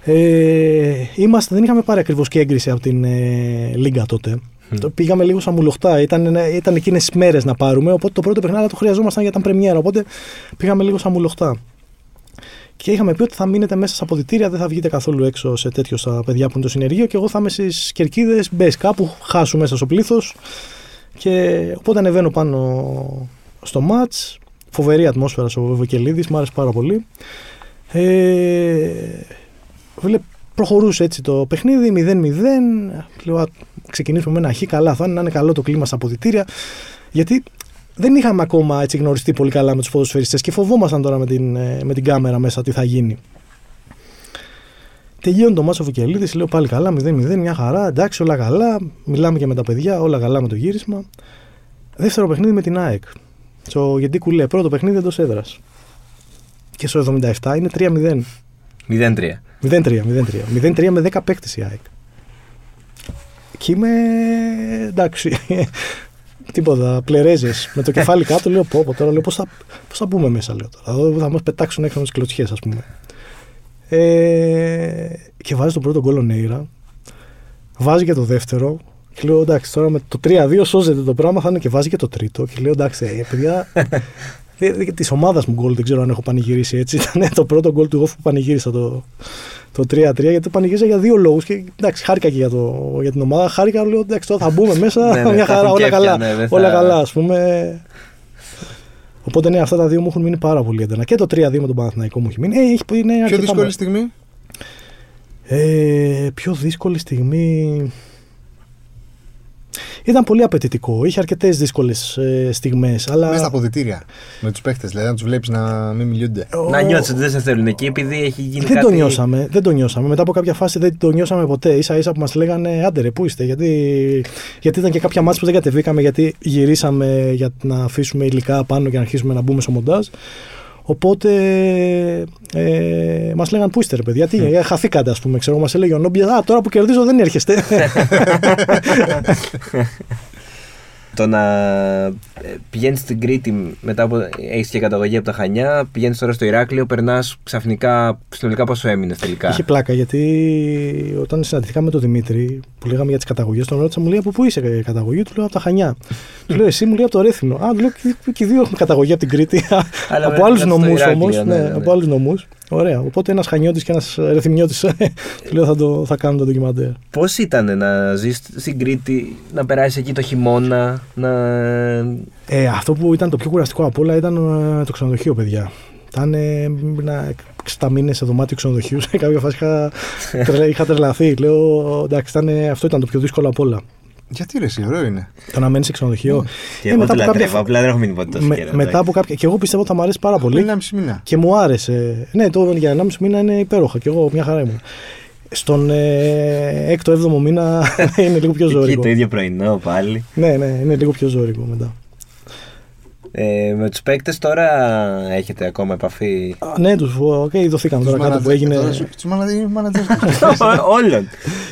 Ε, είμαστε, δεν είχαμε πάρει ακριβώς και έγκριση από την ε, Λίγκα τότε. Mm. Το πήγαμε λίγο σαν μουλοχτά, ήταν, ήταν εκείνες μέρες να πάρουμε, οπότε το πρώτο παιχνάδι το χρειαζόμασταν για την πρεμιέρα, οπότε πήγαμε λίγο σαν μουλοχτά. Και είχαμε πει ότι θα μείνετε μέσα στα αποδυτήρια, δεν θα βγείτε καθόλου έξω σε τέτοιο στα παιδιά που είναι το συνεργείο και εγώ θα είμαι στις κερκίδες, μπες κάπου, χάσου μέσα στο πλήθος. Και οπότε ανεβαίνω πάνω στο μάτς, φοβερή ατμόσφαιρα στο Βικελίδη, μου άρεσε πάρα πολύ. Ε, προχωρούσε έτσι το παιχνίδι, μηδέν μηδέν. Λέω, ξεκινήσουμε με ένα χ, καλά θα είναι, να είναι καλό το κλίμα στα αποδυτήρια. Γιατί δεν είχαμε ακόμα έτσι γνωριστεί πολύ καλά με τους ποδοσφαιριστές και φοβόμασταν τώρα με την, με την κάμερα μέσα τι θα γίνει. Τελειώνει το μάτσο Βικελίδης, λέω πάλι καλά, μηδέν μηδέν, μια χαρά, εντάξει όλα καλά, μιλάμε και με τα παιδιά, όλα καλά με το γύρισμα. Δεύτερο παιχνίδι με την ΑΕΚ, στο Γεντί Κουλέ, πρώτο παιχνίδι εντός έδρας. Και στο εβδομήντα επτά είναι τρία μηδέν. μηδέν τρία. μηδέν τρία, μηδέν τρία. μηδέν τρία με δέκα παίκτες η ΑΕΚ. Και είμαι εντάξει, τίποτα, πλερέζες, με το κεφάλι κάτω, λέω πω, πω τώρα, λέω, πώς, θα, πώς θα μπούμε μέσα, λέω τώρα, θα μας πετάξουν έξω με τις κλωτσιές ας πούμε. Ε, και βάζει τον πρώτο γκολ ο Νέιρα, βάζει και το δεύτερο και λέω εντάξει τώρα με το τρία δύο σώζεται το πράγμα, θα είναι, και βάζει και το τρίτο και λέω εντάξει παιδιά της ομάδας μου γκολ, δεν ξέρω αν έχω πανηγυρίσει έτσι, ήταν το πρώτο γκολ του εγώ που πανηγύρισα το, το τρία τρία, γιατί πανηγύρισα για δύο λόγους και εντάξει χάρηκα και για, το, για την ομάδα, χάρηκα, λέω εντάξει τώρα θα μπούμε μέσα μια χαρά, όλα καλά, όλα καλά ας πούμε. Οπότε ναι, αυτά τα δύο μου έχουν μείνει πάρα πολύ έντονα. Και το τρία δύο με τον Παναθηναϊκό μου έχει μείνει. Ε, έχει, ναι, πιο δύσκολη με... στιγμή. Ε, πιο δύσκολη στιγμή. Ήταν πολύ απαιτητικό. Είχε αρκετές δύσκολες ε, στιγμές. Αλλά... Μέσα στα αποδυτήρια. Με τους παίχτες, δηλαδή να τους βλέπεις να μην μιλούνται. Ο... Να νιώθεις ότι δεν σε θέλουν εκεί, επειδή έχει γίνει δεν κάτι. Το νιώσαμε, δεν το νιώσαμε. Μετά από κάποια φάση δεν το νιώσαμε ποτέ. Ίσα-ίσα που μας λέγανε άντε ρε, πού είστε. Γιατί... γιατί ήταν και κάποια μάτς που δεν κατεβήκαμε, γιατί γυρίσαμε για να αφήσουμε υλικά πάνω και να αρχίσουμε να μπούμε στο μοντάζ. Οπότε ε, μας λέγανε πού είστε ρε παιδιά, τι, mm. χαθήκατε ας πούμε, ξέρω, μας έλεγε ο Νόμπιας, α, τώρα που κερδίζω δεν έρχεστε. Το να πηγαίνεις στην Κρήτη μετά από, έχεις και καταγωγή από τα Χανιά, πηγαίνεις τώρα στο Ηράκλειο, περνάς ξαφνικά, συνολικά πόσο έμεινες τελικά? Είχε πλάκα, γιατί όταν συναντηθήκαμε με τον Δημήτρη που λέγαμε για τις καταγωγές, τον ρώτησα, μου λέει από πού είσαι η καταγωγή, του λέω από τα Χανιά. Του λέω εσύ, μου λέει από το Ρέθινο. Α, του λέω και δύο έχουμε καταγωγή από την Κρήτη, από άλλους νομούς όμως. Ναι, από άλλους νομούς. Ωραία. Οπότε ένας Χανιώτης και ένας Ρεθιμιώτης λέω θα, το, θα κάνουν το ντοκιμαντέρ. Πώς ήταν να ζεις στην Κρήτη, να περάσεις εκεί το χειμώνα, να... Ε, αυτό που ήταν το πιο κουραστικό απ' όλα ήταν το ξενοδοχείο, παιδιά. Ήταν εξήντα μήνες σε δωμάτιο ξενοδοχείου, σε κάποια φάση είχα, είχα τρελαθεί. Λέω, εντάξει, ήταν, αυτό ήταν το πιο δύσκολο απ' όλα. Γιατί ρε, εσύ, ωραίο είναι. Το να μένει σε ξενοδοχείο. Και ε, εγώ το λατρεύω, απλά δεν έχω μείνει ποτέ τόσο καιρό. Μετά από κάποια. Και εγώ πιστεύω ότι θα μου αρέσει πάρα πολύ. Για ενάμιση μήνα. Και μου άρεσε. Ναι, το για ενάμιση μήνα είναι υπέροχα. Και εγώ μια χαρά ήμουν. Στον ε, έκτο έβδομο μήνα είναι λίγο πιο ζώρικο. Εκεί το ίδιο πρωινό πάλι. Ναι, ναι, είναι λίγο πιο ζώρικο μετά. Ε, με τους παίκτες τώρα έχετε ακόμα επαφή? Α, ναι, τους okay, δοθήκαμε τώρα μανατζε, κάτω που έγινε. Τους μανατζέρες.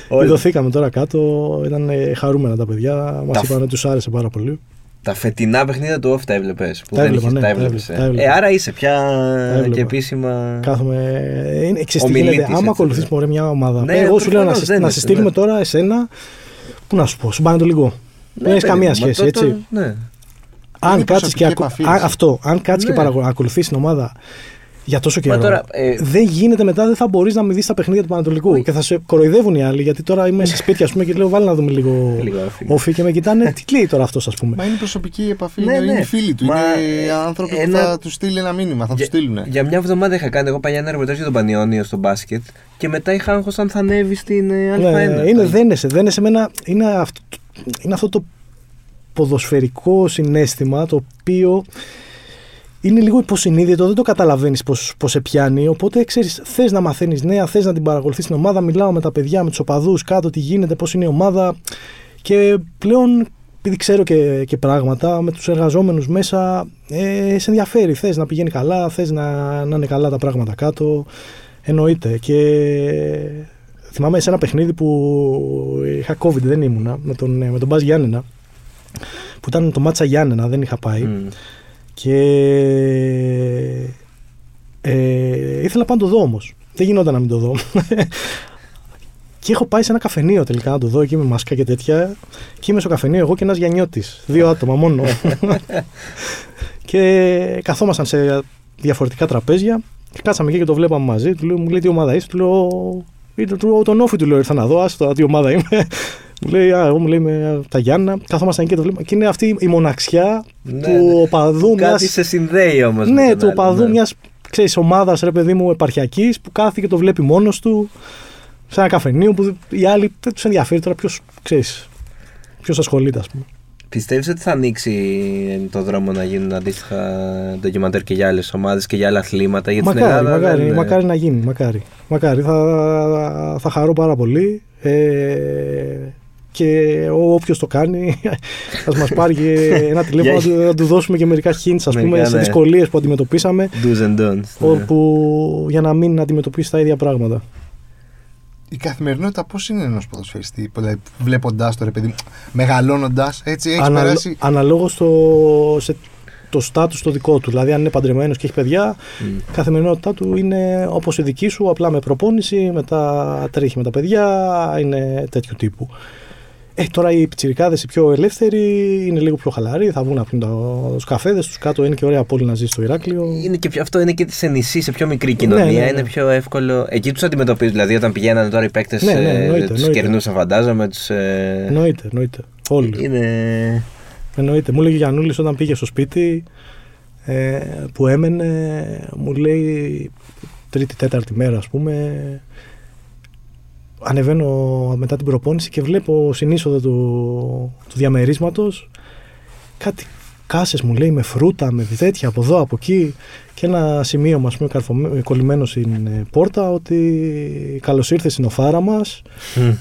Όλων. Δοθήκαμε τώρα κάτω, ήταν χαρούμενα τα παιδιά, μας είπαν ότι τους άρεσε πάρα πολύ. Τα φετινά παιχνίδια του off τα έβλεπες? Που τα έβλεπα, ναι, τα έβλεπες. Ε. Ε, άρα είσαι πια και επίσημα. Κάθομαι. Είναι εξαιρετικά. Άμα ακολουθείς μια ομάδα. Ναι, εγώ σου λέω να σε στείλουμε τώρα εσένα. Πού να σου πω, σου πάνε το λίγο. Δεν έχει καμία σχέση, έτσι. Αν κάτσεις και, ακου... αυτό, αν κάτσεις ναι. και παρακολου... ακολουθείς την ομάδα για τόσο καιρό, τώρα, ε... δεν γίνεται μετά, δεν θα μπορείς να μην δεις τα παιχνίδια του Πανατολικού. Όχι. Και θα σε κοροϊδεύουν οι άλλοι, γιατί τώρα είμαι σε σπίτια ας πούμε, και λέω βάλει να δούμε λίγο όφη και με κοιτάνε τι κλαίει τώρα αυτός ας πούμε. Μα είναι προσωπική επαφή, ναι, είναι ναι. φίλοι του, μα... είναι άνθρωποι ένα... που θα του στείλει ένα μήνυμα, θα για... του στείλουν. Για μια εβδομάδα είχα κάνει εγώ παλιά ένα ρεπορτάζ για τον Πανιόνιο στο μπάσκετ και μετά είχα άγχος αν θα ανέβει στην Α1. Ναι, είναι δένεσαι, δένεσαι με ένα, είναι αυτό το ποδοσφαιρικό συναίσθημα το οποίο είναι λίγο υποσυνείδητο, δεν το καταλαβαίνεις πώς, πώς σε πιάνει, οπότε ξέρεις, θες να μαθαίνεις νέα, θες να την παρακολουθείς την ομάδα, μιλάω με τα παιδιά, με τους οπαδούς κάτω, τι γίνεται, πώς είναι η ομάδα και πλέον επειδή ξέρω και, και πράγματα με τους εργαζόμενους μέσα ε, σε ενδιαφέρει, θες να πηγαίνει καλά, θες να, να είναι καλά τα πράγματα κάτω, εννοείται και... Θυμάμαι σε ένα παιχνίδι που είχα COVID, δεν ήμουνα, με τον, με τον Μπας Γιάννενα, που ήταν το μάτσα Γιάννενα, δεν είχα πάει. Mm. Και ε, ήθελα να το δω όμως. Δεν γινόταν να μην το δω. Και έχω πάει σε ένα καφενείο τελικά να το δω, εκεί με μάσκα και τέτοια. Και είμαι στο καφενείο εγώ και ένας Γιαννιώτης. Δύο άτομα μόνο. Και καθόμασταν σε διαφορετικά τραπέζια. Και κάτσαμε εκεί και το βλέπαμε μαζί. Του λέω, μου λέει τι ομάδα είσαι. Του λέω, τον Όφη του λέω, ήρθα να δω. Άστο, τι ομάδα είμαι. Μου λέει, α, εγώ μου λέει με τα Γιάννα. Καθόμασταν εκεί και το βλέπαμε. Και είναι αυτή η μοναξιά του οπαδού μιας. Κάτι σε συνδέει όμως. Ναι, του οπαδού μιας ομάδας, ρε παιδί μου, επαρχιακής, που κάθεται και το βλέπει μόνος του. Σε ένα καφενείο που οι άλλοι δεν τους ενδιαφέρει τώρα ποιος, ξέρεις, ποιος ασχολείται, ας πούμε. Πιστεύεις ότι θα ανοίξει το δρόμο να γίνουν αντίστοιχα ντοκιμαντέρ και για άλλες ομάδες και για άλλα αθλήματα, για μακάρι, την Ελλάδα? Μακάρι, δεν... μακάρι να γίνει, μακάρι. Μακάρι, θα, θα χαρώ πάρα πολύ. Ε... και όποιος το κάνει ας μας πάρει ένα τηλέφωνο να, του, να του δώσουμε και μερικά hints, ας πούμε, ναι, σε δυσκολίες που αντιμετωπίσαμε, do's and don'ts, όπου, ναι, για να μην αντιμετωπίσει τα ίδια πράγματα. Η καθημερινότητα πώς είναι ενός ποδοσφαιριστή, δηλαδή, βλέποντάς το, ρε παιδί, μεγαλώνοντας, έτσι έχεις Ανα, περάσει... Αναλόγως το, σε, το στάτους το δικό του, δηλαδή αν είναι παντρεμένος και έχει παιδιά, mm. η καθημερινότητά του είναι όπως η δική σου, απλά με προπόνηση, μετά τρέχει με τα παιδιά, είναι τέτοιου τύπου. Ε, τώρα οι πιτσιρικάδες οι πιο ελεύθεροι είναι λίγο πιο χαλαροί. Θα βγουν να πίνουν τους καφέδες τους κάτω. Είναι και ωραία πόλη να ζει στο Ηράκλειο. Είναι και πιο, αυτό είναι και σε νησί, σε πιο μικρή κοινωνία. Ναι, ναι, ναι. Είναι πιο εύκολο. Εκεί τους αντιμετωπίζουν. Δηλαδή όταν πηγαίνανε τώρα οι παίκτες, ναι, ναι, τους κερνούσαν, φαντάζομαι. Τους, ε... Νοείται, νοείται. Όλοι. Είναι... Εννοείται. Μου λέγει ο Γιαννούλης όταν πήγε στο σπίτι ε, που έμενε, μου λέει τρίτη-τέταρτη μέρα, ας πούμε. Ανεβαίνω μετά την προπόνηση και βλέπω στην είσοδο του, του διαμερίσματος κάτι κάσες, μου λέει, με φρούτα, με τέτοια από εδώ, από εκεί, και ένα σημείο, ας πούμε, κολλημένο στην πόρτα ότι καλώς ήρθε στην οφάρα μας. Mm.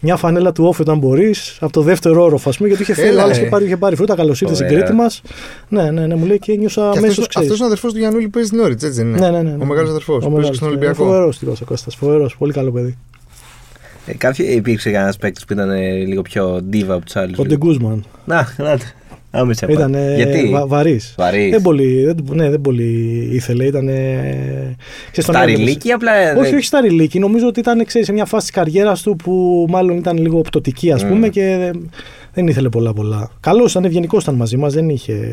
Μια φανέλα του Όφη όταν μπορείς, από το δεύτερο όροφο, ας πούμε, γιατί είχε φύλλα, άλλος είχε πάρει, είχε πάρει φρούτα, καλώς ήρθε στην Κρήτη μας. Ναι, ναι, ναι, μου λέει και νιώσα αμέσως, ξέρεις. Αυτός ο αδερφός του Γιαννούλη παίζει στην Όριτς, έτσι δεν είναι? Ναι, ναι, ναι. Ο μεγάλος αδερφός που παίζει στον Ολυμπιακό. Φοβερός τύπος ο Κώστας, φοβερός, πολύ καλό παιδί. Κάποιο, υπήρξε κανένα παίκτη που ήταν ε, λίγο πιο ντίβα από του άλλου? Ο Ντεγκούσμαν. Να, να. Άμεσα. Ήταν βα, βαρύ. Δεν πολύ, δεν, ναι, δεν πολύ ήθελε. Ήταν. Σταριλίκι, απλά. Όχι, όχι σταριλίκι. Νομίζω ότι ήταν, ξέρεις, σε μια φάση τη καριέρα του που μάλλον ήταν λίγο πτωτική, ας πούμε, mm. και δεν, δεν ήθελε πολλά-πολλά. Καλό ήταν, ευγενικό ήταν μαζί μας, δεν,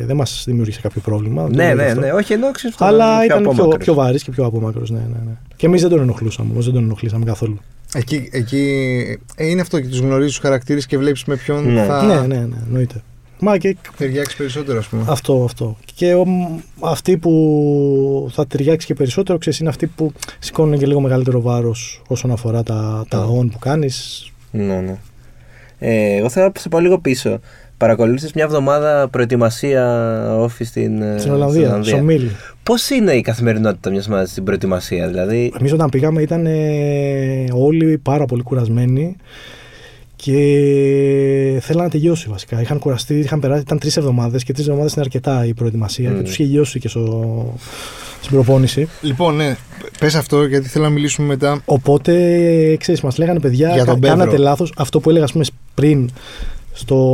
δεν μας δημιούργησε κάποιο πρόβλημα. Ναι, ναι, ναι. Όχι, ενόξυστο. Αλλά ήταν πιο, πιο βαρύ και πιο απόμακρο. Ναι, ναι, ναι. Και εμείς δεν τον ενοχλούσαμε, δεν τον ενοχλήσαμε καθόλου. Εκεί, εκεί ε, είναι αυτό, και τους γνωρίζεις τους χαρακτήρες και βλέπεις με ποιον, ναι, θα... Ναι, ναι, ναι, νοείται. Μα και... Ταιριάξει περισσότερο, ας πούμε. Αυτό, αυτό. Και ο, αυτοί που θα ταιριάξει και περισσότερο, ξέρεις, είναι αυτοί που σηκώνουν και λίγο μεγαλύτερο βάρος όσον αφορά τα, τα mm. on που κάνεις. Ναι, ναι. Ε, εγώ θέλω να πάω λίγο πίσω. Παρακολούθησες μια εβδομάδα προετοιμασία όφη στην, στην Ολλανδία. Πώς είναι η καθημερινότητα μιας ομάδας στην προετοιμασία, δηλαδή? Εμείς όταν πήγαμε ήταν ε, όλοι πάρα πολύ κουρασμένοι και θέλανε να τελειώσει βασικά. Είχαν κουραστεί, είχαν περάσει, ήταν τρεις εβδομάδες και τρεις εβδομάδες είναι αρκετά η προετοιμασία mm. και τους είχε λιώσει και στο, στην προπόνηση. Λοιπόν, ναι, πες αυτό γιατί θέλω να μιλήσουμε μετά. Οπότε, ξέρεις, μας λέγανε παιδιά, κα, κάνατε λάθος. Αυτό που έλεγα, ας πούμε, πριν. Στο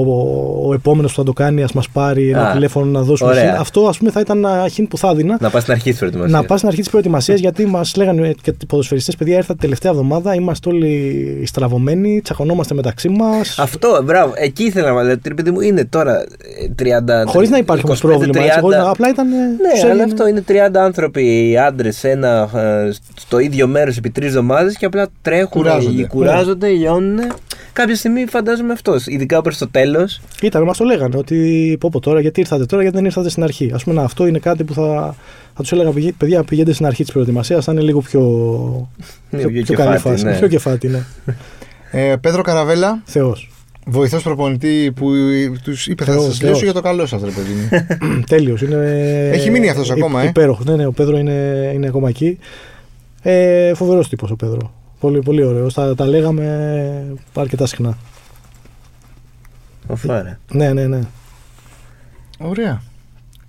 ο επόμενος που θα το κάνει, ας μας πάρει ένα ah, τηλέφωνο να δώσουμε χιν. Αυτό, ας πούμε, θα ήταν ένα χιν που θα έδινα. Να πας στην αρχή της προετοιμασίας. Να πας στην αρχή της προετοιμασίας, γιατί μας λέγανε και οι ποδοσφαιριστές, παιδιά, ήρθατε τελευταία εβδομάδα, είμαστε όλοι στραβωμένοι, τσακωνόμαστε μεταξύ μας. Αυτό, μπράβο, εκεί ήθελα να λέω. Τρίπεδι μου, είναι τώρα τριάντα. Χωρίς να υπάρχει όμως πρόβλημα. τριάντα... Έτσι, χωρίς να... Απλά ήταν. Ναι, αλλά είναι... αυτό είναι τριάντα άνθρωποι, άντρες, ένα στο ίδιο μέρος επί τρεις εβδομάδες και απλά τρέχουν, κουράζονται, κουράζονται, ναι, λιώνουν. Κάποια στιγμή φαντάζομαι αυτός, ειδικά προς το τέλος. Ήταν, μας το λέγανε ότι πω πω τώρα, γιατί ήρθατε τώρα, γιατί δεν ήρθατε στην αρχή. Ας πούμε, να, αυτό είναι κάτι που θα, θα τους έλεγα, παιδιά, πηγαίνετε στην αρχή της προετοιμασίας, θα είναι λίγο πιο, πιο, πιο, πιο καλή φάση. Ναι. Πιο κεφάτη, ναι. ε, Πέτρο Καραβέλα. Θεός. Βοηθός προπονητή που τους είπε θα σας λέω για το καλό σας, ρε παιδί μου. Τέλειος. Είναι... Έχει μείνει αυτός ακόμα, ε. Υπέροχος. Ναι, ναι, ο Πέτρο είναι, είναι ακόμα εκεί. Ε, φοβερός τύπος ο Πέτρο. Πολύ, πολύ ωραίος. Τα, τα λέγαμε αρκετά συχνά. Ωραία. Ναι, ναι, ναι. Ωραία.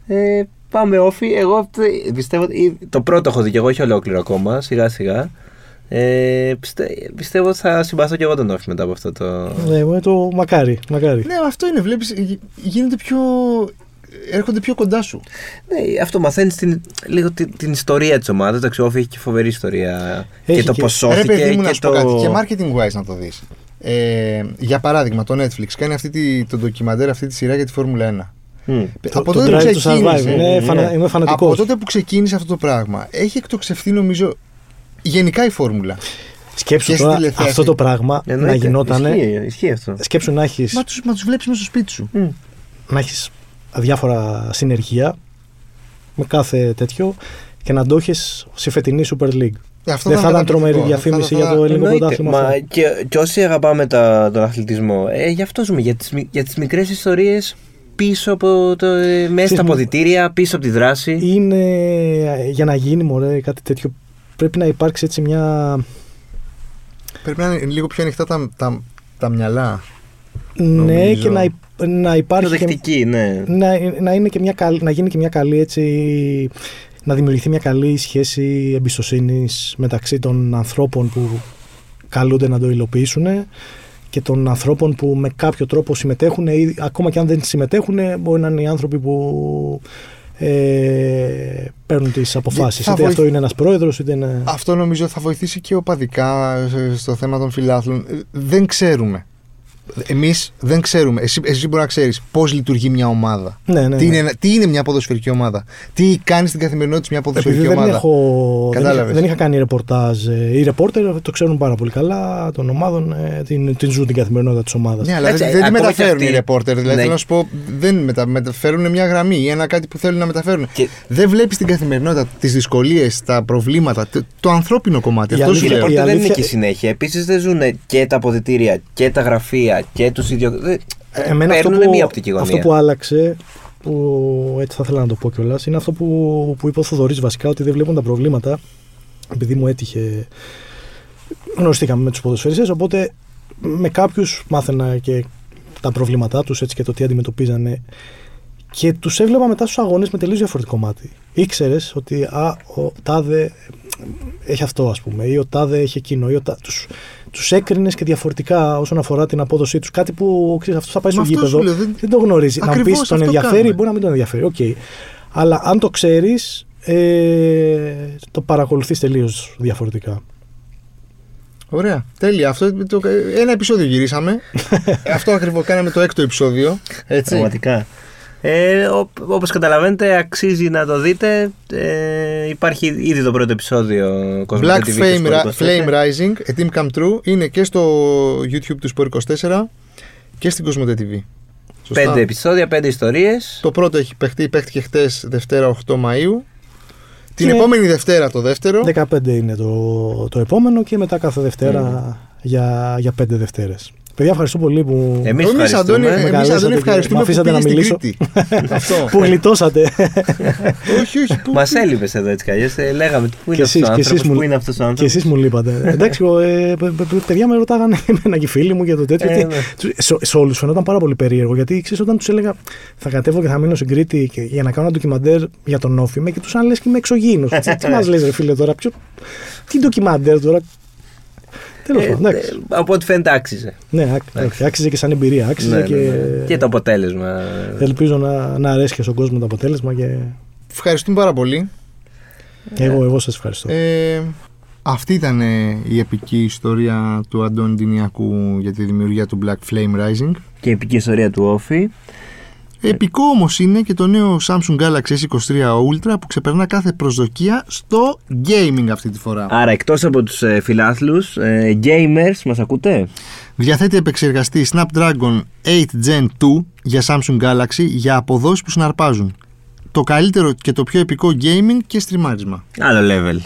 Ε, πάμε όφι. Εγώ πιστεύω ότι το πρώτο έχω δει και εγώ, όχι ολόκληρο ακόμα, σιγά σιγά. Ε, πιστε, πιστεύω ότι θα συμπαθώ και εγώ τον Όφη μετά από αυτό το... Ναι, το μακάρι, μακάρι. Ναι, αυτό είναι, βλέπεις, γίνεται πιο... έρχονται πιο κοντά σου. Ναι, αυτό μαθαίνεις την, λίγο την, την ιστορία της ομάδας. Εντάξει, ο Όφη έχει και φοβερή ιστορία. Έχει και το πώς σώθηκε. Ρε παιδί μου, και να σου το... πω κάτι, και marketing-wise να το δεις. Ε, για παράδειγμα, το Netflix κάνει αυτή τη, το ντοκιμαντέρ, αυτή τη σειρά για τη Φόρμουλα ένα. Mm. Από, το, τότε το ξεκίνησε, είναι, φανα, είμαι φανατικός. Από τότε που ξεκίνησε αυτό το πράγμα, έχει εκτοξευθεί νομίζω γενικά η φόρμουλα. Σκέψου τώρα αυτό το πράγμα εννοείται, να γινόταν. Ισχύει, ισχύει αυτό. Σκέψου να έχεις. Μα τους, τους βλέπεις μέσα στο σπίτι σου. Mm. Να έχεις διάφορα συνεργεία με κάθε τέτοιο και να το έχεις σε φετινή Super League. Αυτό δεν θα ήταν τρομερή διαφήμιση θα... για το ελληνικό πρωτάθλημα. Και, και όσοι αγαπάμε τα, τον αθλητισμό, ε, γι' αυτό ζούμε. Για τις, για τις μικρές ιστορίες. Πίσω από το, μέσα στα αποδυτήρια, πίσω από τη δράση. Είναι, για να γίνει μωρέ κάτι τέτοιο πρέπει να υπάρξει έτσι μια... Πρέπει να είναι λίγο πιο ανοιχτά τα, τα, τα μυαλά. Ναι, νομίζω. Και να, να υπάρχει δεκτική, και, ναι. να, να, είναι και μια καλ, να γίνει και μια καλή έτσι... Να δημιουργηθεί μια καλή σχέση εμπιστοσύνης μεταξύ των ανθρώπων που καλούνται να το υλοποιήσουν και των ανθρώπων που με κάποιο τρόπο συμμετέχουν ή ακόμα και αν δεν συμμετέχουν μπορεί να είναι οι άνθρωποι που ε, παίρνουν τις αποφάσεις. Είτε βοηθ... αυτό είναι ένας πρόεδρος, είτε είναι... Αυτό νομίζω θα βοηθήσει και οπαδικά στο θέμα των φιλάθλων. Δεν ξέρουμε. Εμείς δεν ξέρουμε. Εσύ, εσύ μπορεί να ξέρεις πώς λειτουργεί μια ομάδα. Ναι, ναι, ναι. Τι, είναι, τι είναι μια ποδοσφαιρική ομάδα. Τι κάνει στην καθημερινότητα μια ποδοσφαιρική Επειδή ομάδα. Δεν, έχω, δεν, δεν είχα κάνει ρεπορτάζ. Οι ρεπόρτερ το ξέρουν πάρα πολύ καλά των ομάδων. Την, την ζουν την καθημερινότητα της ομάδας. Ναι, αλλά Έτσι, δεν τη μεταφέρουν αυτοί... οι ρεπόρτερ. Δηλαδή, ναι. Θέλω να σου πω, δεν μετα, μεταφέρουν μια γραμμή ή ένα κάτι που θέλουν να μεταφέρουν. Και... Δεν βλέπεις την καθημερινότητα, τις δυσκολίες, τα προβλήματα, το, το ανθρώπινο κομμάτι. Αυτό σου λέω. Δεν είναι και συνέχεια. Επίσης δεν ζουν και τα αποδυτήρια και τα γραφεία. Και τους ιδιοκτήτες. Εμένα αυτό που, μία οπτική γωνία. Αυτό που άλλαξε, που έτσι θα ήθελα να το πω κιόλας, είναι αυτό που, που είπε ο Θοδωρής βασικά, ότι δεν βλέπουν τα προβλήματα. Επειδή μου έτυχε, γνωριστήκαμε με τους ποδοσφαιριστές, οπότε με κάποιους μάθαινα και τα προβλήματά τους έτσι και το τι αντιμετωπίζανε. Και τους έβλεπα μετά στους αγώνες με τελείως διαφορετικό μάτι. Ήξερες ότι α, ο τάδε έχει αυτό, ας πούμε, ή ο τάδε έχει εκείνο, ή ο τάδε. Τους, τους έκρινες και διαφορετικά όσον αφορά την απόδοσή τους. Κάτι που ξέρεις, αυτό θα πάει στο γήπεδο. Λέω, δεν... δεν το γνωρίζει. Ακριβώς, να πεις τον ενδιαφέρει, κάνουμε. Μπορεί να μην τον ενδιαφέρει. Okay. Αλλά αν το ξέρεις, ε, το παρακολουθείς τελείως διαφορετικά. Ωραία, τέλεια. Αυτό, το, ένα επεισόδιο γυρίσαμε. Αυτό ακριβώς κάναμε το έκτο επεισόδιο. Πραγματικά. Ε, ό, όπως καταλαβαίνετε αξίζει να το δείτε, ε, υπάρχει ήδη το πρώτο επεισόδιο Cosmo Black τι βι Flame, Ra- Flame Rising, A Team Come True, είναι και στο YouTube του Sport είκοσι τέσσερα και στην Cosmo τι βι. Σωστά. Πέντε επεισόδια, πέντε ιστορίες. Το πρώτο έχει παιχτεί, παίχτηκε χτες Δευτέρα οκτώ Μαΐου. Την και επόμενη Δευτέρα το δεύτερο. δεκαπέντε είναι το, το επόμενο και μετά κάθε Δευτέρα mm. για, για πέντε Δευτέρες. Παιδιά, ευχαριστώ πολύ που... Εμείς, εμείς Αντώνη, ευχαριστούμε που πήγες στην Κρήτη. Που γλιτώσατε. Όχι, όχι. Μας έλειπες εδώ έτσι καλώς. Λέγαμε, πού είναι αυτός ο άνθρωπος. Και εσείς μου λείπατε. Εντάξει, παιδιά με ρωτάγανε εμένα και οι φίλοι μου για το τέτοιο. Σε όλους φαινόταν πάρα πολύ περίεργο. Γιατί ξέρεις, όταν τους έλεγα θα κατέβω και θα μείνω στην Κρήτη για να κάνω ένα ντοκιμαντέρ για τον Όφη, και τους αν λες και είμαι εξωγήινος. Τι μας λες ρε φίλε τώρα, τι ντοκιμαντέρ τώρα. Ε, ε, από ό,τι φαίνεται άξιζε. Ναι, άξιζε, άξιζε και σαν εμπειρία. Άξιζε ναι, και... Ναι, ναι. Και το αποτέλεσμα. Ελπίζω να, να αρέσει και στον κόσμο το αποτέλεσμα. Και... Ευχαριστούμε πάρα πολύ. Ε, εγώ, εγώ σας ευχαριστώ. Ε, αυτή ήταν η επική ιστορία του Αντώνη Ντινιακού για τη δημιουργία του Black Flame Rising. Και η επική ιστορία του Όφη. Επικό όμως είναι και το νέο Samsung Galaxy ες είκοσι τρία Ultra που ξεπερνά κάθε προσδοκία στο gaming αυτή τη φορά. Άρα εκτός από τους ε, φιλάθλους, ε, gamers μας ακούτε? Διαθέτει επεξεργαστή Snapdragon οκτώ Gen δύο για Samsung Galaxy για αποδόσεις που συναρπάζουν. Το καλύτερο και το πιο επικό gaming και στριμάρισμα. Άλλο level.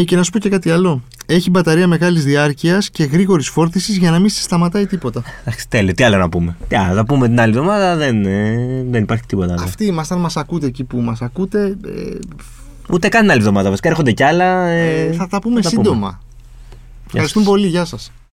Ε, και να σου πω και κάτι άλλο. Έχει μπαταρία μεγάλης διάρκειας και γρήγορης φόρτισης για να μην σε σταματάει τίποτα. Εντάξει, τέλειο, τι άλλο να πούμε. Τι άλλο, θα πούμε την άλλη εβδομάδα, δεν, δεν υπάρχει τίποτα άλλο. Αυτοί ήμασταν, μας ακούτε εκεί που μας ακούτε. Ε... Ούτε καν την άλλη εβδομάδα, βασικά έρχονται κι άλλα. Ε... Ε, θα τα πούμε θα σύντομα. Τα πούμε. Ευχαριστούμε σας πολύ, γεια σας.